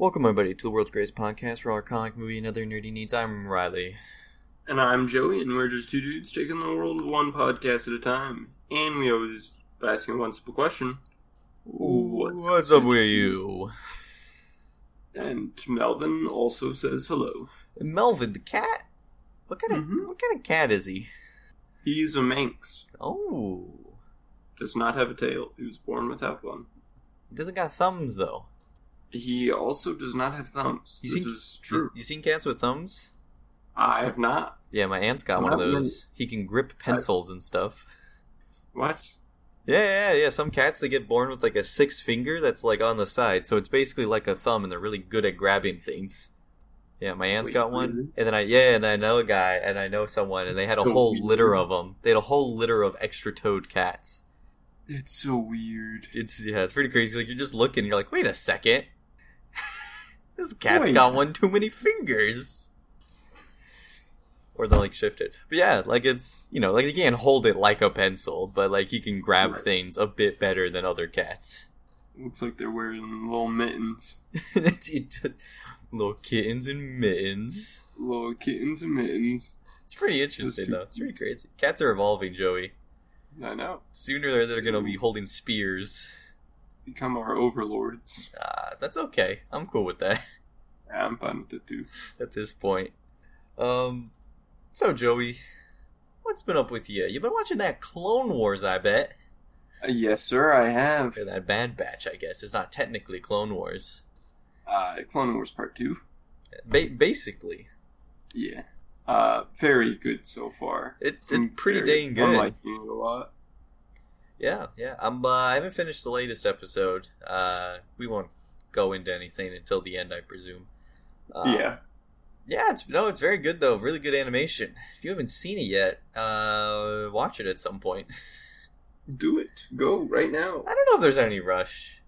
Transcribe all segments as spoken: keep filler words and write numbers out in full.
Welcome, everybody, to the World's Greatest Podcast for all our comic, movie, and other nerdy needs. I'm Riley. And I'm Joey, and we're just two dudes taking the world one podcast at a time. And we always ask you one simple question. What's, What's up with you? And Melvin also says hello. Melvin, the cat? What kind of mm-hmm. what kind of cat is he? He's a Manx. Oh. Does not have a tail. He was born without one. He doesn't got thumbs, though. He also does not have thumbs. You this seen, is true. You seen cats with thumbs? I have not. Yeah, my aunt's got not one of those. Many. He can grip pencils I... and stuff. What? Yeah, yeah, yeah. Some cats, they get born with like a sixth finger that's like on the side. So it's basically like a thumb, and they're really good at grabbing things. Yeah, my aunt's Wait, got one. Really? And then I, yeah, and I know a guy, and I know someone, and they had a so whole weird. litter of them. They had a whole litter of extra-toed cats. It's so weird. It's, yeah, it's pretty crazy. Like, you're just looking, and you're like, wait a second. This cat's Wait. got one too many fingers. Or they'll, like, shift it. But, yeah, like, it's, you know, like, he can't hold it like a pencil, but, like, he can grab right. things a bit better than other cats. Looks like they're wearing little mittens. Little kittens and mittens. Little kittens and mittens. It's pretty interesting, though. It's pretty crazy. Cats are evolving, Joey. I know. Sooner they're going to be holding spears. Become our overlords. Ah, that's okay. I'm cool with that. Yeah, I'm fine with it too. At this point. Um, so Joey, what's been up with you? You've been watching that Clone Wars, I bet. Uh, yes, sir, I have. Or that Bad Batch, I guess. It's not technically Clone Wars. Uh, Clone Wars Part two. Ba- basically. Yeah. Uh, very good so far. It's it's I'm pretty very, dang good. I'm liking it a lot. Yeah, yeah. I'm. Uh, I haven't finished the latest episode. Uh, we won't go into anything until the end, I presume. Um, yeah. Yeah. It's no. It's very good though. Really good animation. If you haven't seen it yet, uh, watch it at some point. Do it. Go right now. I don't know if there's any rush.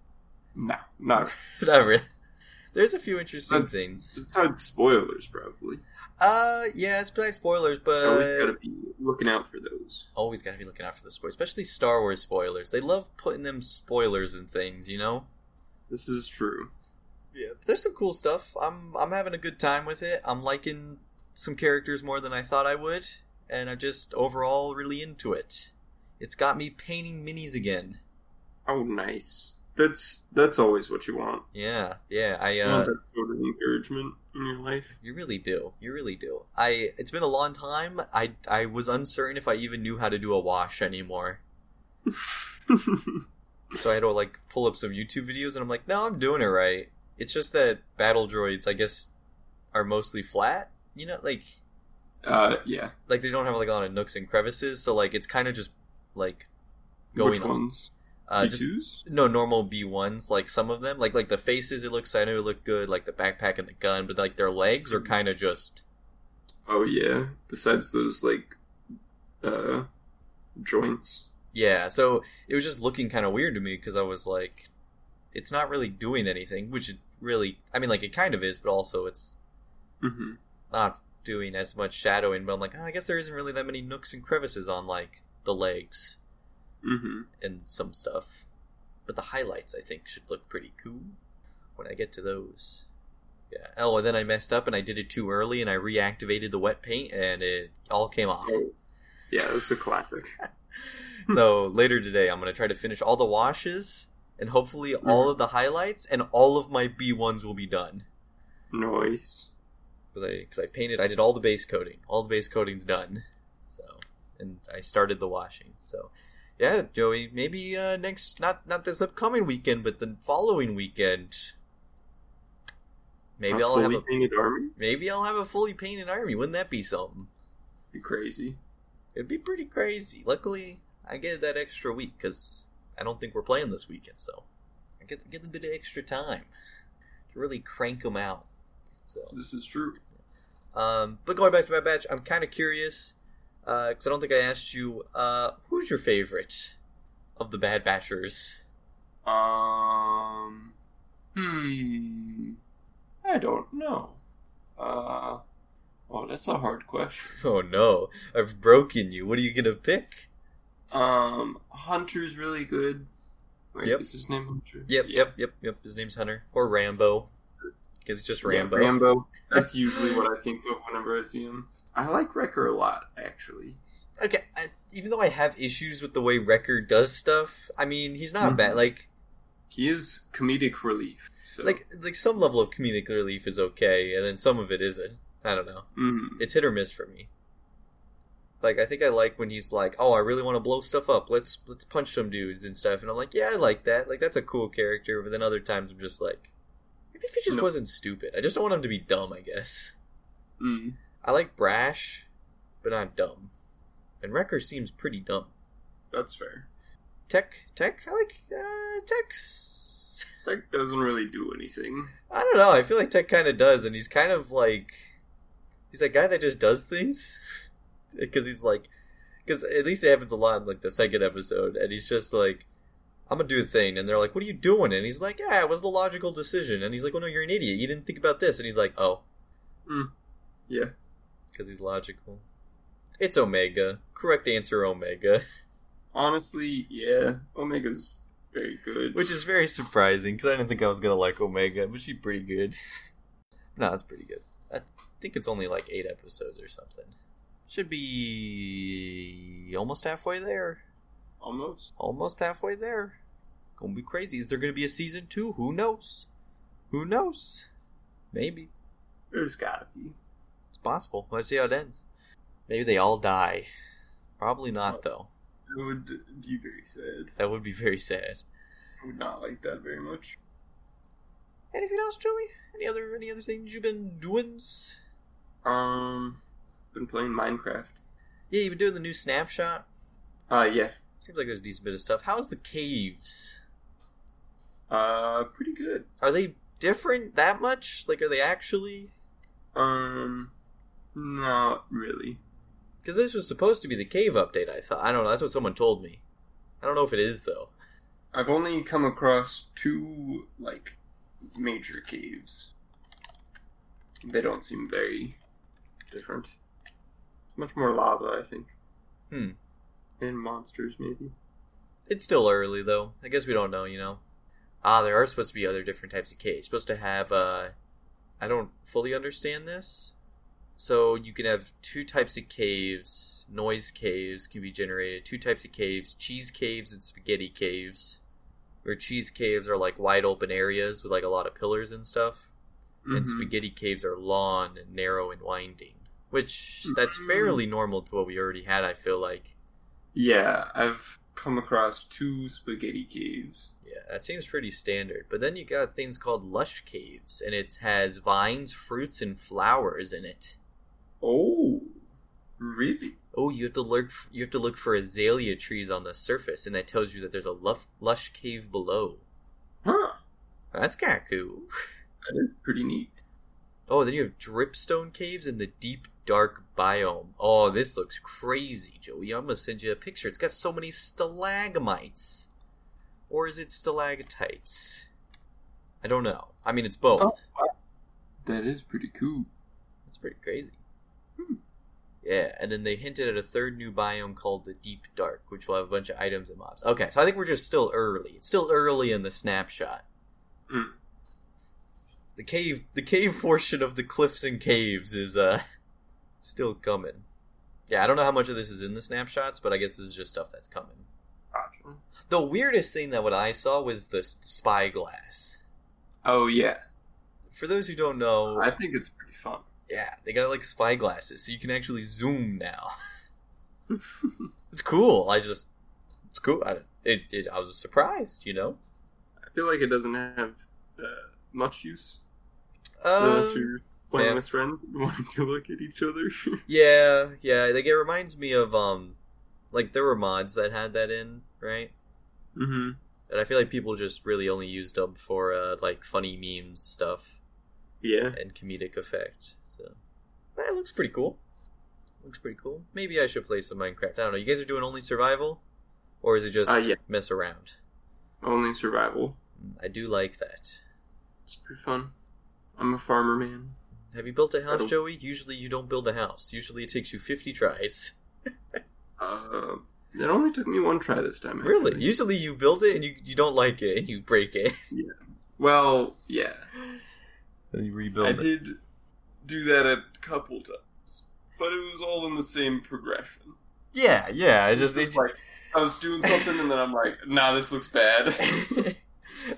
No, not not really. There's a few interesting that's, things. It's not spoilers, probably. Uh, yeah, it's probably spoilers, but... Always gotta be looking out for those. Always gotta be looking out for the spoilers, especially Star Wars spoilers. They love putting them spoilers in things, you know? This is true. Yeah, there's some cool stuff. I'm I'm having a good time with it. I'm liking some characters more than I thought I would, and I'm just overall really into it. It's got me painting minis again. Oh, nice. That's that's always what you want. Yeah, yeah. I uh, you want that sort of encouragement in your life. You really do. You really do. I. It's been a long time. I I was uncertain if I even knew how to do a wash anymore. So I had to like pull up some YouTube videos, and I'm like, no, I'm doing it right. It's just that battle droids, I guess, are mostly flat. You know, like. Uh yeah. Like they don't have like a lot of nooks and crevices, so like it's kind of just like going. Which ones? On. Uh, just, no, normal B ones, like some of them. Like like the faces, it looks, I know it looked good, like the backpack and the gun, but like their legs are kind of just... Oh, yeah. Besides those, like, uh, joints. Yeah, so it was just looking kind of weird to me because I was like, it's not really doing anything, which it really, I mean, like, it kind of is, but also it's mm-hmm. not doing as much shadowing, but I'm like, oh, I guess there isn't really that many nooks and crevices on, like, the legs. Mm-hmm. And some stuff, but the highlights I think should look pretty cool when I get to those. Yeah. Oh, and then I messed up and I did it too early and I reactivated the wet paint and it all came off. Yeah, it was a classic. So later today I'm gonna try to finish all the washes and hopefully mm-hmm. all of the highlights and all of my B ones will be done. Nice. Because I, I painted, I did all the base coating. All the base coating's done. So, and I started the washing. So. Yeah, Joey, maybe uh, next, not not this upcoming weekend, but the following weekend. Maybe not I'll fully have a painted army. Maybe I'll have a fully painted army. Wouldn't that be something? Be crazy. It'd be pretty crazy. Luckily, I get that extra week because I don't think we're playing this weekend, so I get get a bit of extra time to really crank them out. So this is true. Um, but going back to my batch, I'm kind of curious. Because uh, I don't think I asked you, uh, who's your favorite of the Bad Batchers? Um, hmm, I don't know. Uh, oh, that's a hard question. Oh no, I've broken you. What are you gonna pick? Um, Hunter's really good. Wait, yep. Is his name Hunter? Yep, yep, yep, yep. His name's Hunter. Or Rambo. It's just Rambo. Yeah, Rambo. That's usually what I think of whenever I see him. I like Wrecker a lot, actually. Okay, I, even though I have issues with the way Wrecker does stuff, I mean, he's not mm-hmm. bad. Like, he is comedic relief. So. Like, like some level of comedic relief is okay, and then some of it isn't. I don't know. Mm-hmm. It's hit or miss for me. Like, I think I like when he's like, oh, I really want to blow stuff up. Let's let's punch some dudes and stuff. And I'm like, yeah, I like that. Like, that's a cool character. But then other times I'm just like, maybe if he just no. wasn't stupid. I just don't want him to be dumb, I guess. Mm. I like brash, but not dumb. And Wrecker seems pretty dumb. That's fair. Tech? Tech? I like, uh, Tech's... Tech doesn't really do anything. I don't know. I feel like Tech kind of does. And he's kind of like... He's that guy that just does things. Because he's like, because at least it happens a lot in like the second episode, and he's just like, I'm gonna do the thing, and they're like, what are you doing? And he's like, yeah, it was the logical decision. And he's like, well, no, you're an idiot. You didn't think about this. And he's like, oh, mm. yeah, because he's logical. It's Omega. Correct answer, Omega. Honestly, yeah, Omega's very good, which is very surprising because I didn't think I was gonna like Omega, but she's pretty good. No, it's pretty good. I think it's only like eight episodes or something. Should be almost halfway there. Almost? Almost halfway there. Gonna be crazy. Is there gonna be a season two? Who knows? Who knows? Maybe. There's gotta be. It's possible. Let's see how it ends. Maybe they all die. Probably not, though. That would be very sad. That would be very sad. I would not like that very much. Anything else, Joey? Any other, any other things you've been doing? Um... Been playing Minecraft. Yeah, you've been doing the new snapshot? Uh, yeah. Seems like there's a decent bit of stuff. How's the caves? Uh, pretty good. Are they different that much? Like, are they actually? Um, not really. Because this was supposed to be the cave update, I thought. I don't know, that's what someone told me. I don't know if it is, though. I've only come across two, like, major caves. They don't seem very different. Much more lava, I think. Hmm. And monsters, maybe. It's still early, though. I guess we don't know, you know. Ah, there are supposed to be other different types of caves. Supposed to have, uh... I don't fully understand this. So, you can have two types of caves. Noise caves can be generated. Two types of caves. Cheese caves and spaghetti caves. Where cheese caves are, like, wide open areas with, like, a lot of pillars and stuff. Mm-hmm. And spaghetti caves are long and narrow and winding. Which, that's fairly normal to what we already had, I feel like. Yeah, I've come across two spaghetti caves. Yeah, that seems pretty standard. But then you got things called lush caves, and it has vines, fruits, and flowers in it. Oh, really? Oh, you have to look, you have to look for azalea trees on the surface, and that tells you that there's a lush, lush cave below. Huh. That's kind of cool. That is pretty neat. Oh, then you have dripstone caves in the deep dark biome. Oh, this looks crazy, Joey. I'm going to send you a picture. It's got so many stalagmites. Or is it stalactites? I don't know. I mean, it's both. Oh, that is pretty cool. That's pretty crazy. Hmm. Yeah, and then they hinted at a third new biome called the Deep Dark, which will have a bunch of items and mobs. Okay, so I think we're just still early. It's still early in the snapshot. Hmm. The cave, the cave portion of the cliffs and caves is, uh... still coming. Yeah, I don't know how much of this is in the snapshots, but I guess this is just stuff that's coming. Gotcha. The weirdest thing that what I saw was the spyglass. Oh, yeah. For those who don't know... I think it's pretty fun. Yeah, they got, like, spyglasses, so you can actually zoom now. It's cool. I just... It's cool. I, it, it, I was surprised, you know? I feel like it doesn't have uh, much use. Uh... Unless you're... When and his friend wanting to look at each other. yeah, yeah. Like, it reminds me of, um... Like, there were mods that had that in, right? Mm-hmm. And I feel like people just really only used them for, uh, like, funny memes stuff. Yeah. And comedic effect, so... But it looks pretty cool. Looks pretty cool. Maybe I should play some Minecraft. I don't know. You guys are doing only survival? Or is it just uh, yeah. mess around? Only survival. I do like that. It's pretty fun. I'm a farmer man. Have you built a house, Joey? Usually you don't build a house. Usually it takes you fifty tries. uh, it only took me one try this time. Actually. Really? Usually you build it and you, you don't like it and you break it. Yeah. Well, yeah. Then you rebuild I it. I did do that a couple times, but it was all in the same progression. Yeah, yeah. It just, it just, like, I was doing something, and then I'm like, nah, this looks bad.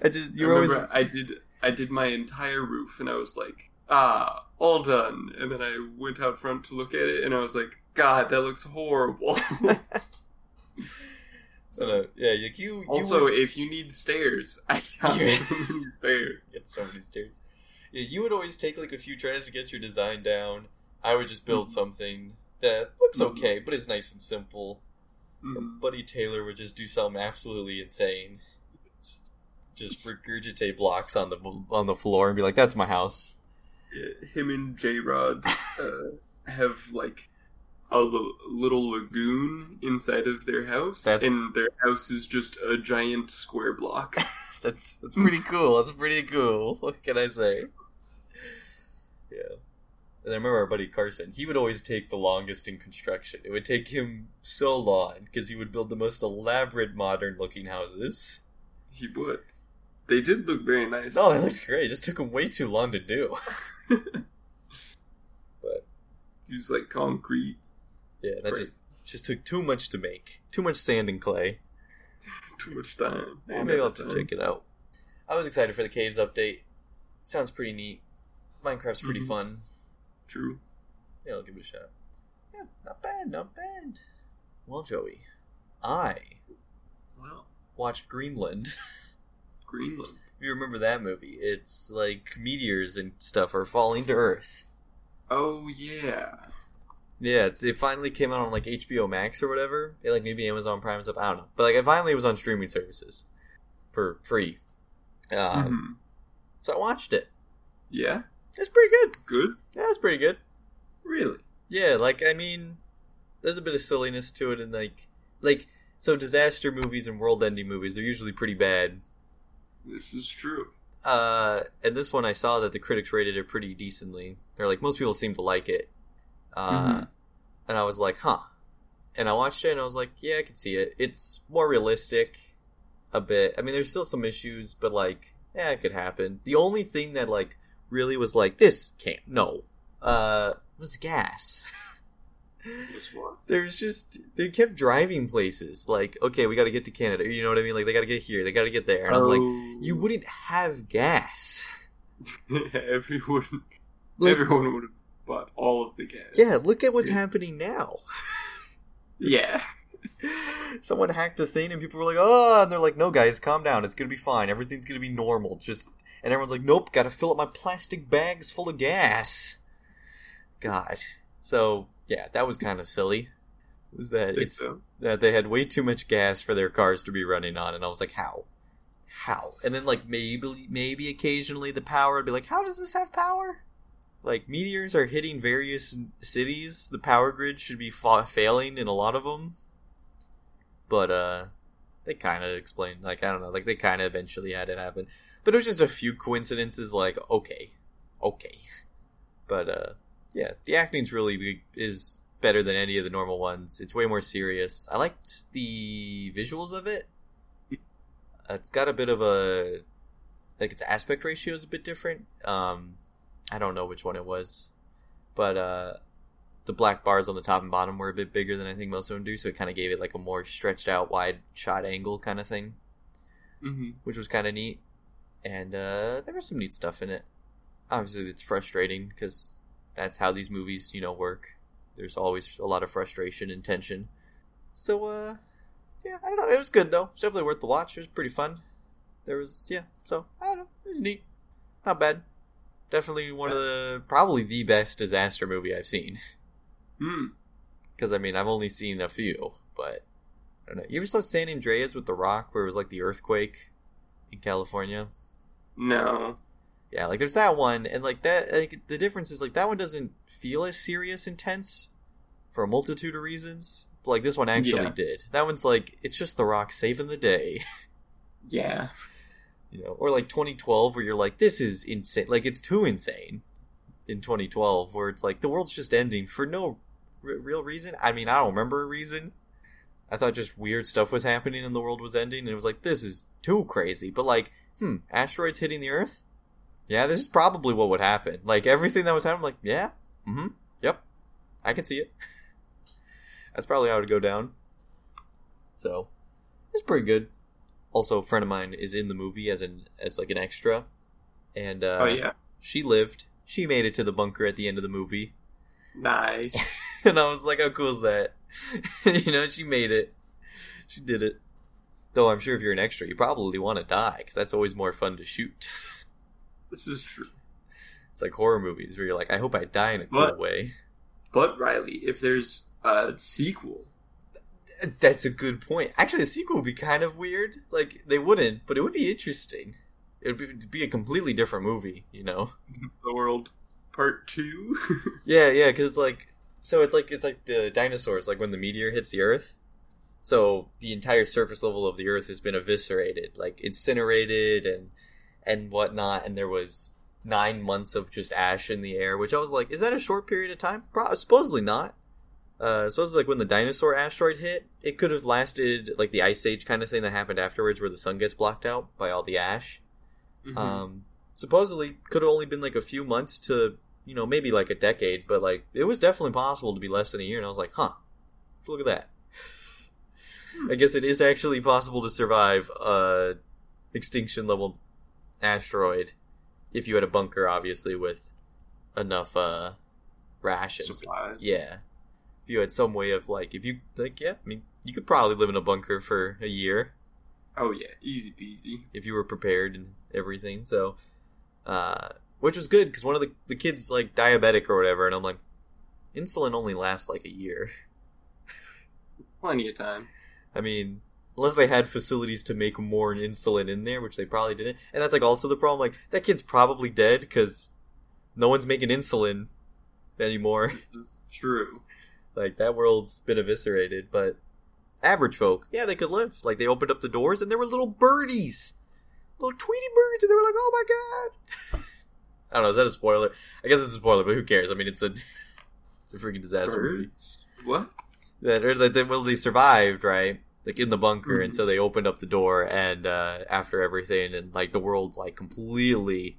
I just, you always... I did, I did my entire roof, and I was like, ah, all done. And then I went out front to look at it, and I was like, God, that looks horrible. So, no, yeah, you, you also, would, if you need stairs, I got you, so many stairs. Get so many stairs. Yeah, you would always take like a few tries to get your design down. I would just build mm-hmm. something that looks okay, mm-hmm. but is nice and simple. Mm-hmm. Buddy Taylor would just do something absolutely insane. Just regurgitate blocks on the on the floor and be like, "That's my house." Yeah, him and J-Rod uh, have like a l- little lagoon inside of their house, that's... and their house is just a giant square block. that's that's pretty cool. That's pretty cool. What can I say? Yeah. And I remember our buddy Carson, he would always take the longest in construction. It would take him so long, because he would build the most elaborate, modern-looking houses. He would. They did look very nice. No, they looked great. It just took him way too long to do. But use, like, concrete. Yeah, that just, just took too much to make. Too much sand and clay. Too much time. Well, maybe I'll have to check it out. I was excited for the Caves update. It sounds pretty neat. Minecraft's pretty mm-hmm. fun. True. Yeah, I'll give it a shot. Yeah, not bad, not bad. Well, Joey, I wow. watched Greenland. Greenland? If you remember that movie, it's like meteors and stuff are falling to Earth. Oh, yeah. Yeah, it's, it finally came out on like H B O Max or whatever. It, like maybe Amazon Prime is up, I don't know. But like it finally was on streaming services for free. Um, mm-hmm. So I watched it. Yeah? It's pretty good. Good? Yeah, it's pretty good. Really? Yeah, like, I mean, there's a bit of silliness to it, and, like, like so disaster movies and world-ending movies, they're usually pretty bad. This is true. Uh, and this one I saw that the critics rated it pretty decently. They're like, most people seem to like it. Uh, mm-hmm. And I was like, huh. And I watched it, and I was like, yeah, I can see it. It's more realistic a bit. I mean, there's still some issues, but, like, yeah, it could happen. The only thing that, like, really was like, this can't, no, uh, was gas. What? There was just, they kept driving places, like, okay, we gotta get to Canada, you know what I mean, like, they gotta get here, they gotta get there, and oh. I'm like, you wouldn't have gas. everyone, like, everyone would have bought all of the gas. Yeah, look at what's yeah. happening now. Yeah. Someone hacked a thing, and people were like, oh, and they're like, no, guys, calm down, it's gonna be fine, everything's gonna be normal, just... And everyone's like, nope, gotta fill up my plastic bags full of gas. God. So, yeah, that was kind of silly. It was that it's so. that they had way too much gas for their cars to be running on, and I was like, how? How? And then, like, maybe maybe occasionally the power would be like, how does this have power? Like, meteors are hitting various cities. The power grid should be fa- failing in a lot of them. But, uh, they kind of explained, like, I don't know, like, they kind of eventually had it happen. But it was just a few coincidences, like, okay, okay. But, uh, yeah, the acting's really big, is better than any of the normal ones. It's way more serious. I liked the visuals of it. It's got a bit of a, like, its aspect ratio is a bit different. Um, I don't know which one it was. But, uh, the black bars on the top and bottom were a bit bigger than I think most of them do, so it kind of gave it, like, a more stretched out, wide shot angle kind of thing. Mm-hmm. Which was kind of neat. And uh, there was some neat stuff in it. Obviously, it's frustrating because that's how these movies, you know, work. There's always a lot of frustration and tension. So, uh, yeah, I don't know. It was good, though. It's definitely worth the watch. It was pretty fun. There was, yeah, so, I don't know. It was neat. Not bad. Definitely one of the, probably the best disaster movie I've seen. Hmm. Because, I mean, I've only seen a few, but I don't know. You ever saw San Andreas with The Rock where it was like the earthquake in California? No. Yeah, like, there's that one, and, like, that, like, the difference is, like, that one doesn't feel as serious and tense for a multitude of reasons. Like, this one actually yeah. did. That one's, like, it's just The Rock saving the day. Yeah. You know, or, like, twenty twelve, where you're like, this is insane. Like, it's too insane in twenty twelve, where it's like, the world's just ending for no r- real reason. I mean, I don't remember a reason. I thought just weird stuff was happening and the world was ending, and it was like, this is too crazy. But, like... Hmm, asteroids hitting the Earth? yeah, this is probably what would happen. Like, everything that was happening, I'm like, yeah, mm-hmm, yep, I can see it. That's probably how it would go down. So, it's pretty good. Also, a friend of mine is in the movie as an as like an extra, and uh, oh yeah, she lived. She made it to the bunker at the end of the movie. Nice. And I was like, how cool is that? You know, she made it. She did it. Though I'm sure if you're an extra, you probably want to die, because that's always more fun to shoot. This is true. It's like horror movies where you're like, I hope I die in a but, cool way. But, Riley, if there's a sequel... Th- that's a good point. Actually, a sequel would be kind of weird. Like, they wouldn't, but it would be interesting. It would be a completely different movie, you know? The World Part two? Yeah, yeah, because it's like... So it's like it's like the dinosaurs, like when the meteor hits the Earth. So the entire surface level of the Earth has been eviscerated, like incinerated and and whatnot. And there was nine months of just ash in the air, which I was like, is that a short period of time? Probably, supposedly not. Uh, supposedly, like when the dinosaur asteroid hit, it could have lasted like the Ice Age kind of thing that happened afterwards, where the sun gets blocked out by all the ash. Mm-hmm. Um, supposedly, could have only been like a few months to, you know, maybe like a decade, but like it was definitely possible to be less than a year. And I was like, huh, look at that. I guess it is actually possible to survive a extinction-level asteroid if you had a bunker, obviously, with enough uh, rations. Supplies. Yeah. If you had some way of, like, if you, like, yeah, I mean, you could probably live in a bunker for a year. Oh, yeah. Easy peasy. If you were prepared and everything, so. Uh, which was good, because one of the, the kids, like, diabetic or whatever, and I'm like, insulin only lasts, like, a year. Plenty of time. I mean, unless they had facilities to make more insulin in there, which they probably didn't. And that's, like, also the problem. Like, that kid's probably dead because no one's making insulin anymore. True. Like, that world's been eviscerated. But average folk, yeah, they could live. Like, they opened up the doors, and there were little birdies. Little Tweety birds, and they were like, oh, my God. I don't know. Is that a spoiler? I guess it's a spoiler, but who cares? I mean, it's a, it's a freaking disaster birds? movie. What? That, or that they, well, they survived, right? Like, in the bunker, mm-hmm. And so they opened up the door, and uh, after everything, and, like, the world's, like, completely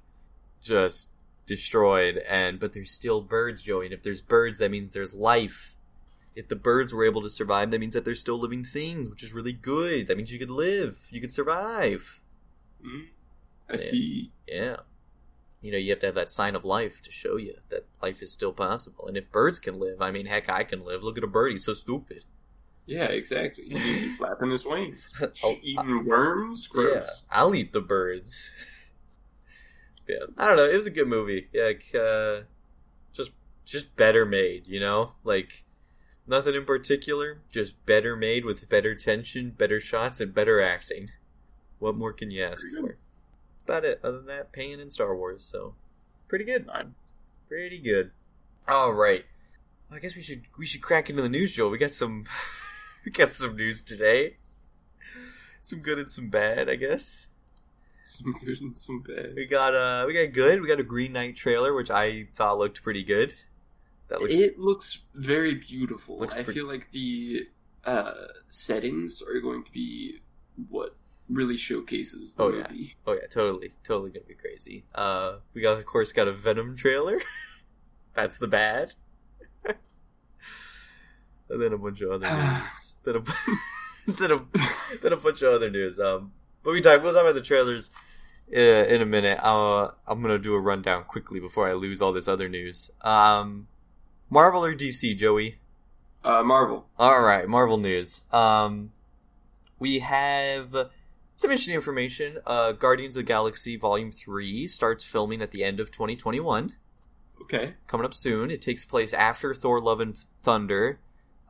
just destroyed, and, but there's still birds, Joey, and if there's birds, that means there's life. If the birds were able to survive, that means that there's still living things, which is really good. That means you could live. You could survive. Mm-hmm. I and, see. Yeah. You know, you have to have that sign of life to show you that life is still possible. And if birds can live, I mean, heck, I can live. Look at a bird. He's so stupid. Yeah, exactly. He's flapping his wings. Oh, eating I, worms? Gross. Yeah, I'll eat the birds. Yeah, I don't know. It was a good movie. Yeah, like, uh, just, just better made, you know? Like, nothing in particular. Just better made with better tension, better shots, and better acting. What more can you ask for? About it. Other than that, Pan and Star Wars, so pretty good. Pretty good. All right. Well, I guess we should we should crack into the news, Joel. We got some we got some news today. Some good and some bad, I guess. Some good and some bad. We got uh we got good. We got a Green Knight trailer, which I thought looked pretty good. That looks It looks very beautiful. Looks I pretty... feel like the uh, settings are going to be what really showcases the oh, movie. Yeah. Oh yeah, totally. Totally gonna be crazy. Uh, we got, of course, got a Venom trailer. That's the bad. And then a bunch of other news. then, a, then, a, then a bunch of other news. Um, but we talk, we'll talk about the trailers uh, in a minute. Uh, I'm gonna do a rundown quickly before I lose all this other news. Um, Marvel or D C, Joey? Uh, Marvel. Alright, Marvel news. Um, we have... Some interesting information. Uh, Guardians of the Galaxy Vol. three starts filming at the end of twenty twenty-one. Okay. Coming up soon. It takes place after Thor: Love and Thunder,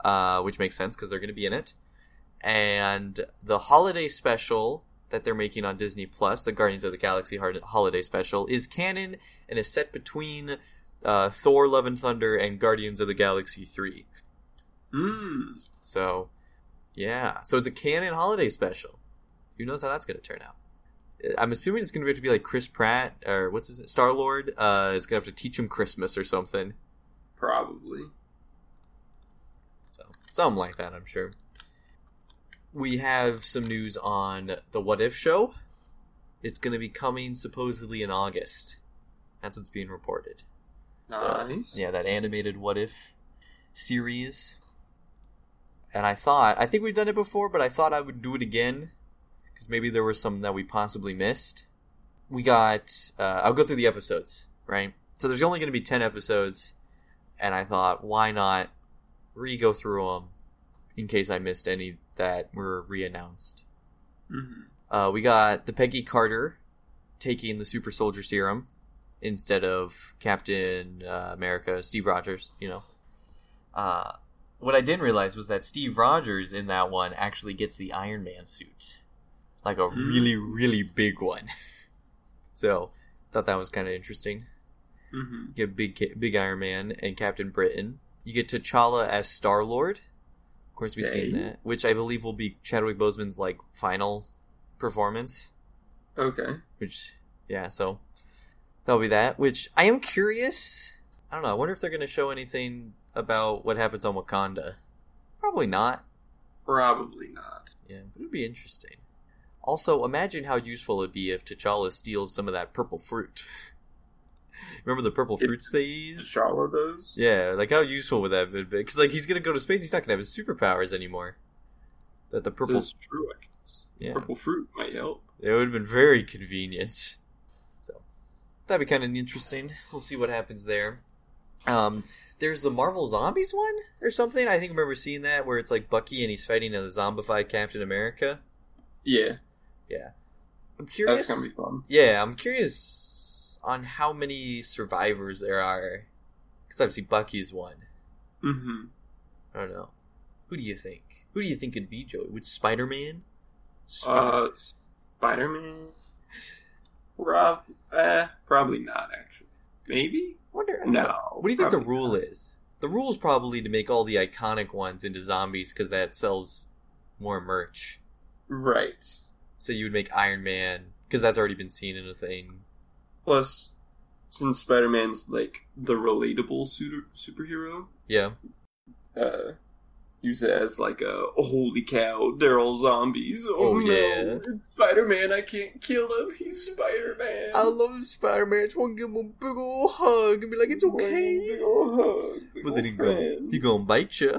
uh, which makes sense because they're going to be in it. And the holiday special that they're making on Disney Plus, the Guardians of the Galaxy holiday special, is canon and is set between uh, Thor: Love and Thunder and Guardians of the Galaxy three. Mm. So, yeah. So it's a canon holiday special. Who knows how that's going to turn out? I'm assuming it's going to have to be like Chris Pratt or what's his name? Star-Lord uh, is going to have to teach him Christmas or something. Probably. So something like that, I'm sure. We have some news on the What If show. It's going to be coming supposedly in August. That's what's being reported. Nice. The, yeah, that animated What If series. And I thought, I think we've done it before, but I thought I would do it again, because maybe there were some that we possibly missed. We got, uh, I'll go through the episodes, right? So there's only going to be ten episodes, and I thought, why not re-go through them in case I missed any that were re-announced. Mm-hmm. Uh, we got the Peggy Carter taking the Super Soldier Serum instead of Captain uh, America, Steve Rogers, you know. Uh, what I didn't realize was that Steve Rogers in that one actually gets the Iron Man suit. Like a mm. really, really big one. So, thought that was kind of interesting. Mm-hmm. You get big, big Iron Man and Captain Britain. You get T'Challa as Star-Lord. Of course, we've okay. seen that. Which I believe will be Chadwick Boseman's, like, final performance. Okay. Which, yeah, so... that'll be that. Which, I am curious... I don't know, I wonder if they're going to show anything about what happens on Wakanda. Probably not. Probably not. Yeah, but it'd be interesting. Also, imagine how useful it'd be if T'Challa steals some of that purple fruit. Remember the purple if fruits they used? T'Challa does? Yeah, like how useful would that be? Because like he's going to go to space, he's not going to have his superpowers anymore. That the purple... That's true, I guess. Yeah. Purple fruit might help. It would have been very convenient. So, that'd be kind of interesting. We'll see what happens there. Um, there's the Marvel Zombies one or something. I think I remember seeing that where it's like Bucky and he's fighting a zombified Captain America. Yeah. Yeah, I'm curious. That's gonna be fun. Yeah, I'm curious on how many survivors there are, because obviously Bucky's one. Mm-hmm. I don't know. Who do you think? Who do you think could be Joey? Would Spider-Man? Spider- uh, Spider-Man. Rob, uh, probably not. Actually, maybe. I wonder. I no. Know. What do you think the rule not. is? The rule is probably to make all the iconic ones into zombies, because that sells more merch. Right. So you would make Iron Man, because that's already been seen in a thing. Plus, since Spider-Man's, like, the relatable super- superhero. Yeah. Uh, use it as, like, a, oh, holy cow, they're all zombies. Oh, oh no, yeah. It's Spider-Man, I can't kill him, he's Spider-Man. I love Spider-Man, I just want to give him a big ol' hug and be like, it's okay. Big ol' hug. Big but then he gonna, he gonna bite you.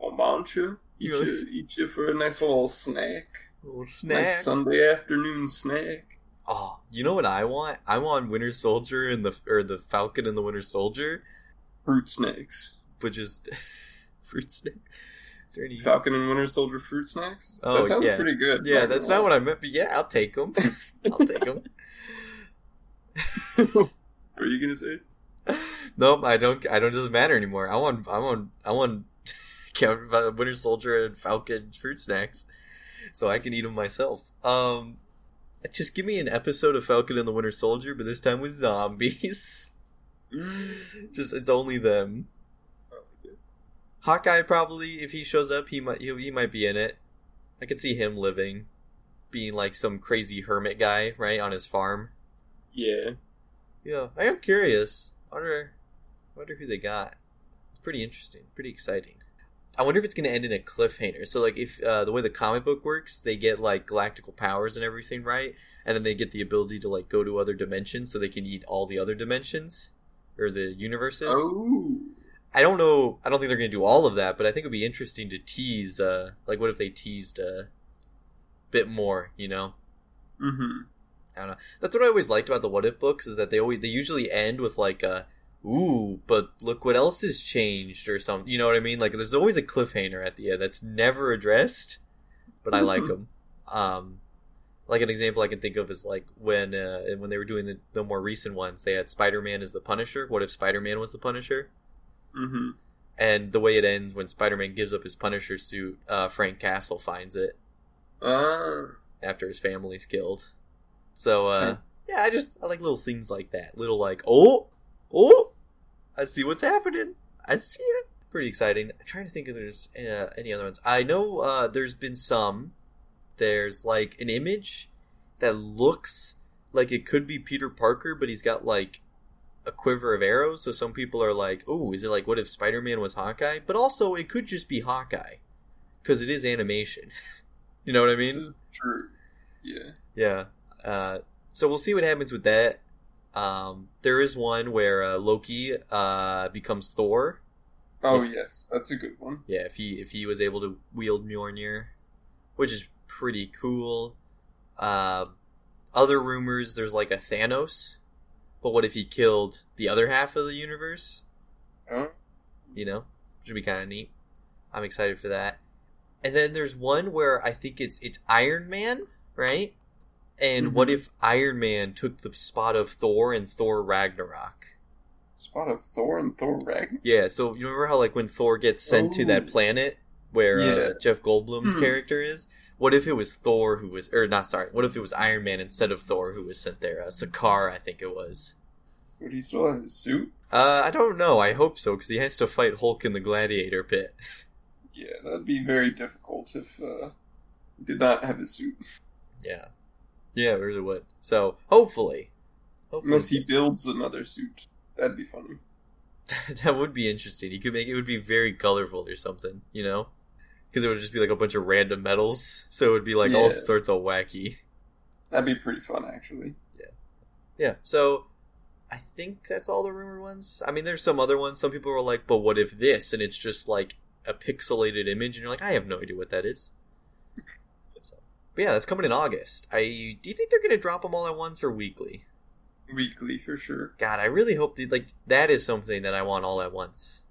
I'll mount you. Eat you, you, eat you for a nice little snack. Little snack. Nice Sunday afternoon snack. Oh, you know what I want? I want Winter Soldier and the or the Falcon and the Winter Soldier. Fruit snacks. But just fruit snacks. Is there any Falcon and Winter Soldier fruit snacks? Oh, that sounds yeah. pretty good. Yeah, that's not what I meant, but yeah, I'll take them. I'll take them. What are you gonna say? Nope, I don't. I don't. It doesn't matter anymore. I want. I want. I want. Winter Soldier and Falcon fruit snacks. So I can eat them myself. Um, just give me an episode of Falcon and the Winter Soldier, but this time with zombies. Just it's only them. Hawkeye probably, if he shows up, he might he, he might be in it. I could see him living, being like some crazy hermit guy, right, on his farm. Yeah, yeah. I am curious. I wonder, I wonder who they got. It's pretty interesting. Pretty exciting. I wonder if it's going to end in a cliffhanger. So, like, if uh, the way the comic book works, they get, like, galactical powers and everything, right? And then they get the ability to, like, go to other dimensions so they can eat all the other dimensions or the universes. Oh. I don't know. I don't think they're going to do all of that, but I think it would be interesting to tease. Uh, like, what if they teased a bit more, you know? Mm-hmm. I don't know. That's what I always liked about the What If books is that they always they usually end with, like, a... ooh, but look what else has changed or something. You know what I mean? Like, there's always a cliffhanger at the end that's never addressed, but mm-hmm. I like them. Um, like, an example I can think of is, like, when uh, when they were doing the, the more recent ones, they had Spider-Man as the Punisher. What if Spider-Man was the Punisher? Mm-hmm. And the way it ends, when Spider-Man gives up his Punisher suit, uh, Frank Castle finds it. Uh. After his family's killed. So, uh, yeah, I just, I like little things like that. Little, like, oh! Oh! I see what's happening. I see it. Pretty exciting. I'm trying to think if there's uh, any other ones. I know uh, there's been some. There's, like, an image that looks like it could be Peter Parker, but he's got, like, a quiver of arrows. So some people are like, oh, is it, like, what if Spider-Man was Hawkeye? But also, it could just be Hawkeye. Because it is animation. You know what I mean? This is true. Yeah. Yeah. Uh, so we'll see what happens with that. Um, there is one where uh, Loki uh, becomes Thor. Oh yeah. Yes, that's a good one. Yeah, if he if he was able to wield Mjolnir, which is pretty cool. Uh, other rumors, there's like a Thanos, but what if he killed the other half of the universe? Huh? You know, which would be kind of neat. I'm excited for that. And then there's one where I think it's it's Iron Man, right? And mm-hmm. What if Iron Man took the spot of Thor in Thor Ragnarok? Spot of Thor and Thor Ragnarok? Yeah, so you remember how like when Thor gets sent oh. to that planet where yeah. uh, Jeff Goldblum's mm. character is? What if it was Thor who was... Or not, sorry. What if it was Iron Man instead of Thor who was sent there? Uh, Sakaar, I think it was. Would he still have his suit? Uh, I don't know. I hope so, because he has to fight Hulk in the gladiator pit. Yeah, that'd be very difficult if uh, he did not have his suit. Yeah. Yeah, it really would. So, hopefully. hopefully Unless he builds another suit. That'd be funny. That would be interesting. He could make it would be very colorful or something, you know? Because it would just be like a bunch of random metals. So it would be like yeah. all sorts of wacky. That'd be pretty fun, actually. Yeah. Yeah, so I think that's all the rumor ones. I mean, there's some other ones. Some people were like, but what if this? And it's just like a pixelated image. And you're like, I have no idea what that is. But yeah, that's coming in August. I do you think they're going to drop them all at once or weekly? Weekly, for sure. God, I really hope that, like, that is something that I want all at once.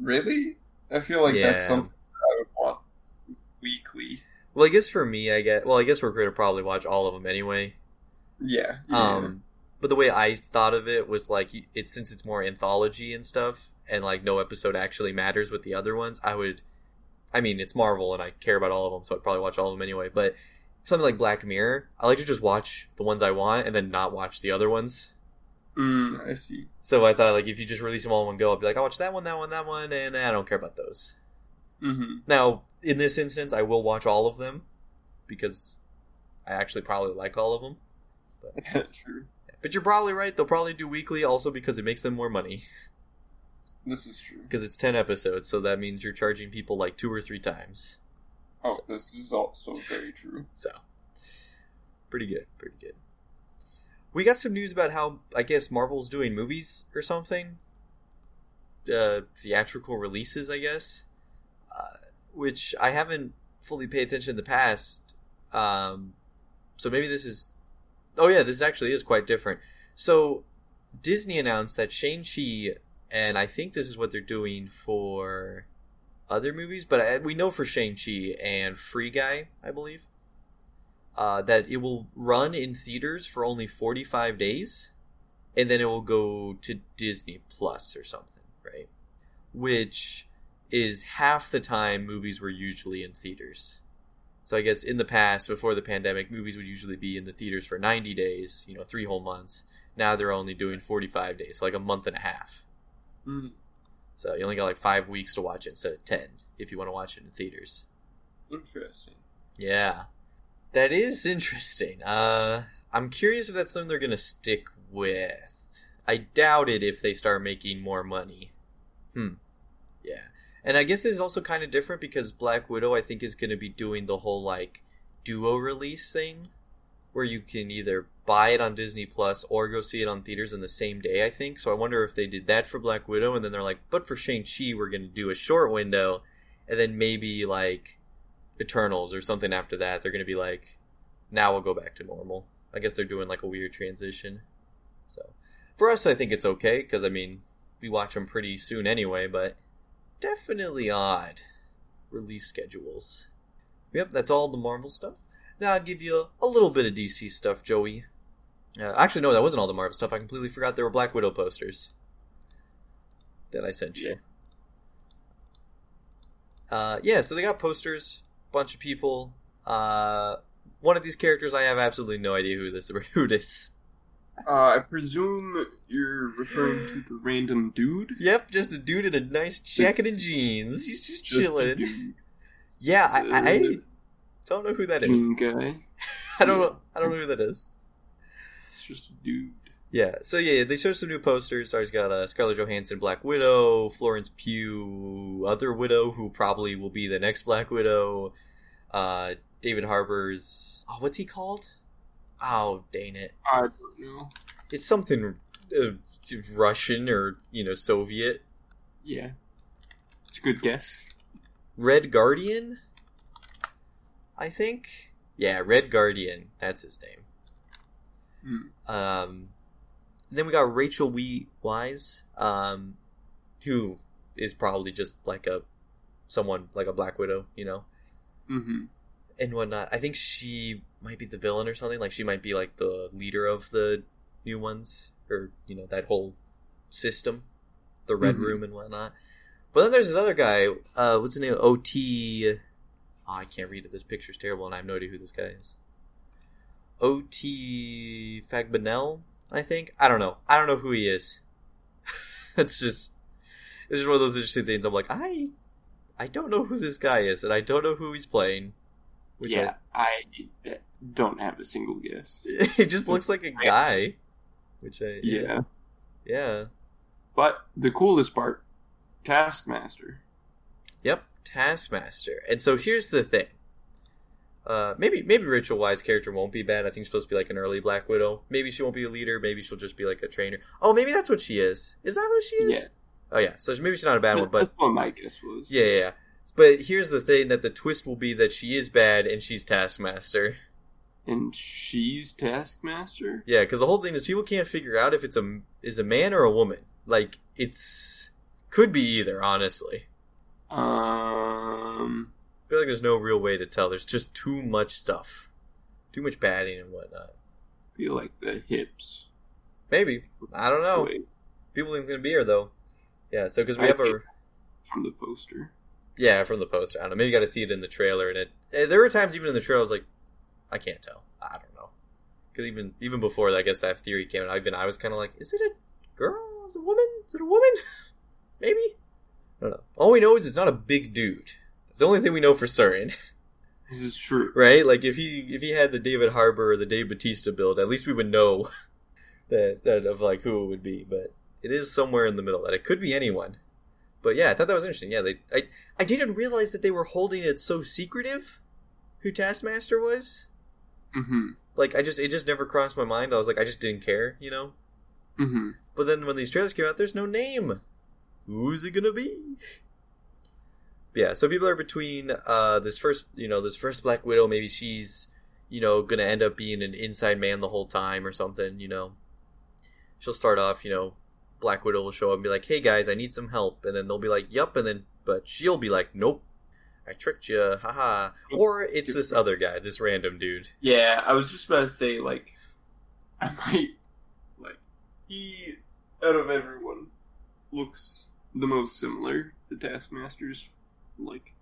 Really? I feel like yeah. that's something that I would want weekly. Well, I guess for me, I guess... Well, I guess we're going to probably watch all of them anyway. Yeah. yeah. Um, but the way I thought of it was, like, it's since it's more anthology and stuff, and, like, no episode actually matters with the other ones, I would... I mean, it's Marvel, and I care about all of them, so I'd probably watch all of them anyway, but... Something like Black Mirror, I like to just watch the ones I want and then not watch the other ones. Mm, I see. So I thought, like, if you just release them all in one go, I'd be like, I'll watch that one, that one, that one, and I don't care about those. Mm-hmm. Now, in this instance, I will watch all of them because I actually probably like all of them. But, true. But you're probably right. They'll probably do weekly also because it makes them more money. This is true. Because it's ten episodes, so that means you're charging people like two or three times. Oh, so. This is also very true. So, pretty good, pretty good. We got some news about how, I guess, Marvel's doing movies or something. Uh, theatrical releases, I guess. Uh, which I haven't fully paid attention in the past. Um, so maybe this is... Oh yeah, this actually is quite different. So, Disney announced that Shang-Chi, and I think this is what they're doing for... other movies, but I, we know for Shang-Chi and Free Guy, I believe, uh, that it will run in theaters for only forty-five days, and then it will go to Disney Plus or something, right? Which is half the time movies were usually in theaters. So I guess in the past, before the pandemic, movies would usually be in the theaters for ninety days, you know, three whole months. Now they're only doing forty-five days, so like a month and a half. Mm-hmm. So you only got like five weeks to watch it instead of ten if you want to watch it in theaters. Interesting. Yeah. That is interesting. Uh, I'm curious if that's something they're going to stick with. I doubt it if they start making more money. Hmm. Yeah. And I guess this is also kind of different because Black Widow, I think, is going to be doing the whole like duo release thing where you can either buy it on Disney Plus or go see it on theaters on the same day, I think. So I wonder if they did that for Black Widow, and then they're like, but for Shang-Chi, we're going to do a short window, and then maybe, like, Eternals or something after that. They're going to be like, now we'll go back to normal. I guess they're doing, like, a weird transition. So, for us, I think it's okay, because, I mean, we watch them pretty soon anyway, but definitely odd release schedules. Yep, that's all the Marvel stuff. Now I'll give you a little bit of D C stuff, Joey. Uh, actually, no, that wasn't all the Marvel stuff. I completely forgot there were Black Widow posters that I sent you. Yeah. Uh, yeah, so they got posters, bunch of people. Uh, one of these characters, I have absolutely no idea who this who this. Uh, I presume you're referring to the random dude? Yep, just a dude in a nice jacket and jeans. He's just, just chilling. Yeah, so... I... I don't know who that is. Guy. I don't know. I don't know who that is. It's just a dude. Yeah. So yeah, they showed some new posters. Sorry's got uh, Scarlett Johansson, Black Widow, Florence Pugh, other Widow who probably will be the next Black Widow. Uh, David Harbour's. Oh, what's he called? Oh, dang it. I don't know. It's something uh, Russian or, you know, Soviet. Yeah. It's a good guess. Red Guardian? I think. Yeah, Red Guardian. That's his name. Mm. Um, then we got Rachel Weisz, um, who is probably just like a someone like a Black Widow, you know, mm-hmm. and whatnot. I think she might be the villain or something. Like she might be like the leader of the new ones, or you know that whole system, the Red mm-hmm. Room and whatnot. But then there's this other guy. Uh, what's his name? O T. Oh, I can't read it. This picture's terrible, and I have no idea who this guy is. O T. Fagbanel, I think. I don't know. I don't know who he is. It's just, it's just one of those interesting things. I'm like, I, I don't know who this guy is, and I don't know who he's playing. Which yeah, I, I don't have a single guess. It just looks like a guy. Which I yeah, yeah. yeah. But the coolest part, Taskmaster. Yep. Taskmaster. And so here's the thing. Uh, maybe maybe Rachel Weisz' character won't be bad. I think she's supposed to be like an early Black Widow. Maybe she won't be a leader. Maybe she'll just be like a trainer. Oh, maybe that's what she is. Is that who she is? Yeah. Oh, yeah. So maybe she's not a bad that, one. But that's what my guess was. Yeah, yeah, yeah. But here's the thing, that the twist will be that she is bad and she's Taskmaster. And she's Taskmaster? Yeah, because the whole thing is people can't figure out if it's a, is a man or a woman. Like, it's... Could be either, honestly. Um, I feel like there's no real way to tell. There's just too much stuff. Too much batting and whatnot. I feel like the hips. Maybe. I don't know. Wait. People think it's going to be her, though. Yeah, so because we I have a... From the poster. Yeah, from the poster. I don't know. Maybe you got to see it in the trailer. And it. There were times even in the trailer I was like, I can't tell. I don't know. Because even, even before, I guess, that theory came out, even I was kind of like, is it a girl? Is it a woman? Is it a woman? Maybe? I don't know. All we know is it's not a big dude. It's the only thing we know for certain. This is true. Right? Like, if he if he had the David Harbour or the Dave Bautista build, at least we would know that, that of, like, who it would be. But it is somewhere in the middle. That it could be anyone. But, yeah, I thought that was interesting. Yeah, they I, I didn't realize that they were holding it so secretive, who Taskmaster was. Mm-hmm. Like, I just it just never crossed my mind. I was like, I just didn't care, you know? Mm-hmm. But then when these trailers came out, there's no name. Who's it gonna be? Yeah, so people are between uh, this first, you know, this first Black Widow. Maybe she's, you know, gonna end up being an inside man the whole time or something. You know, she'll start off, you know, Black Widow will show up and be like, "Hey guys, I need some help," and then they'll be like, "Yup," and then but she'll be like, "Nope, I tricked you, haha." Or it's this other guy, this random dude. Yeah, I was just about to say, like, I might like he out of everyone looks the most similar to Taskmaster's, like,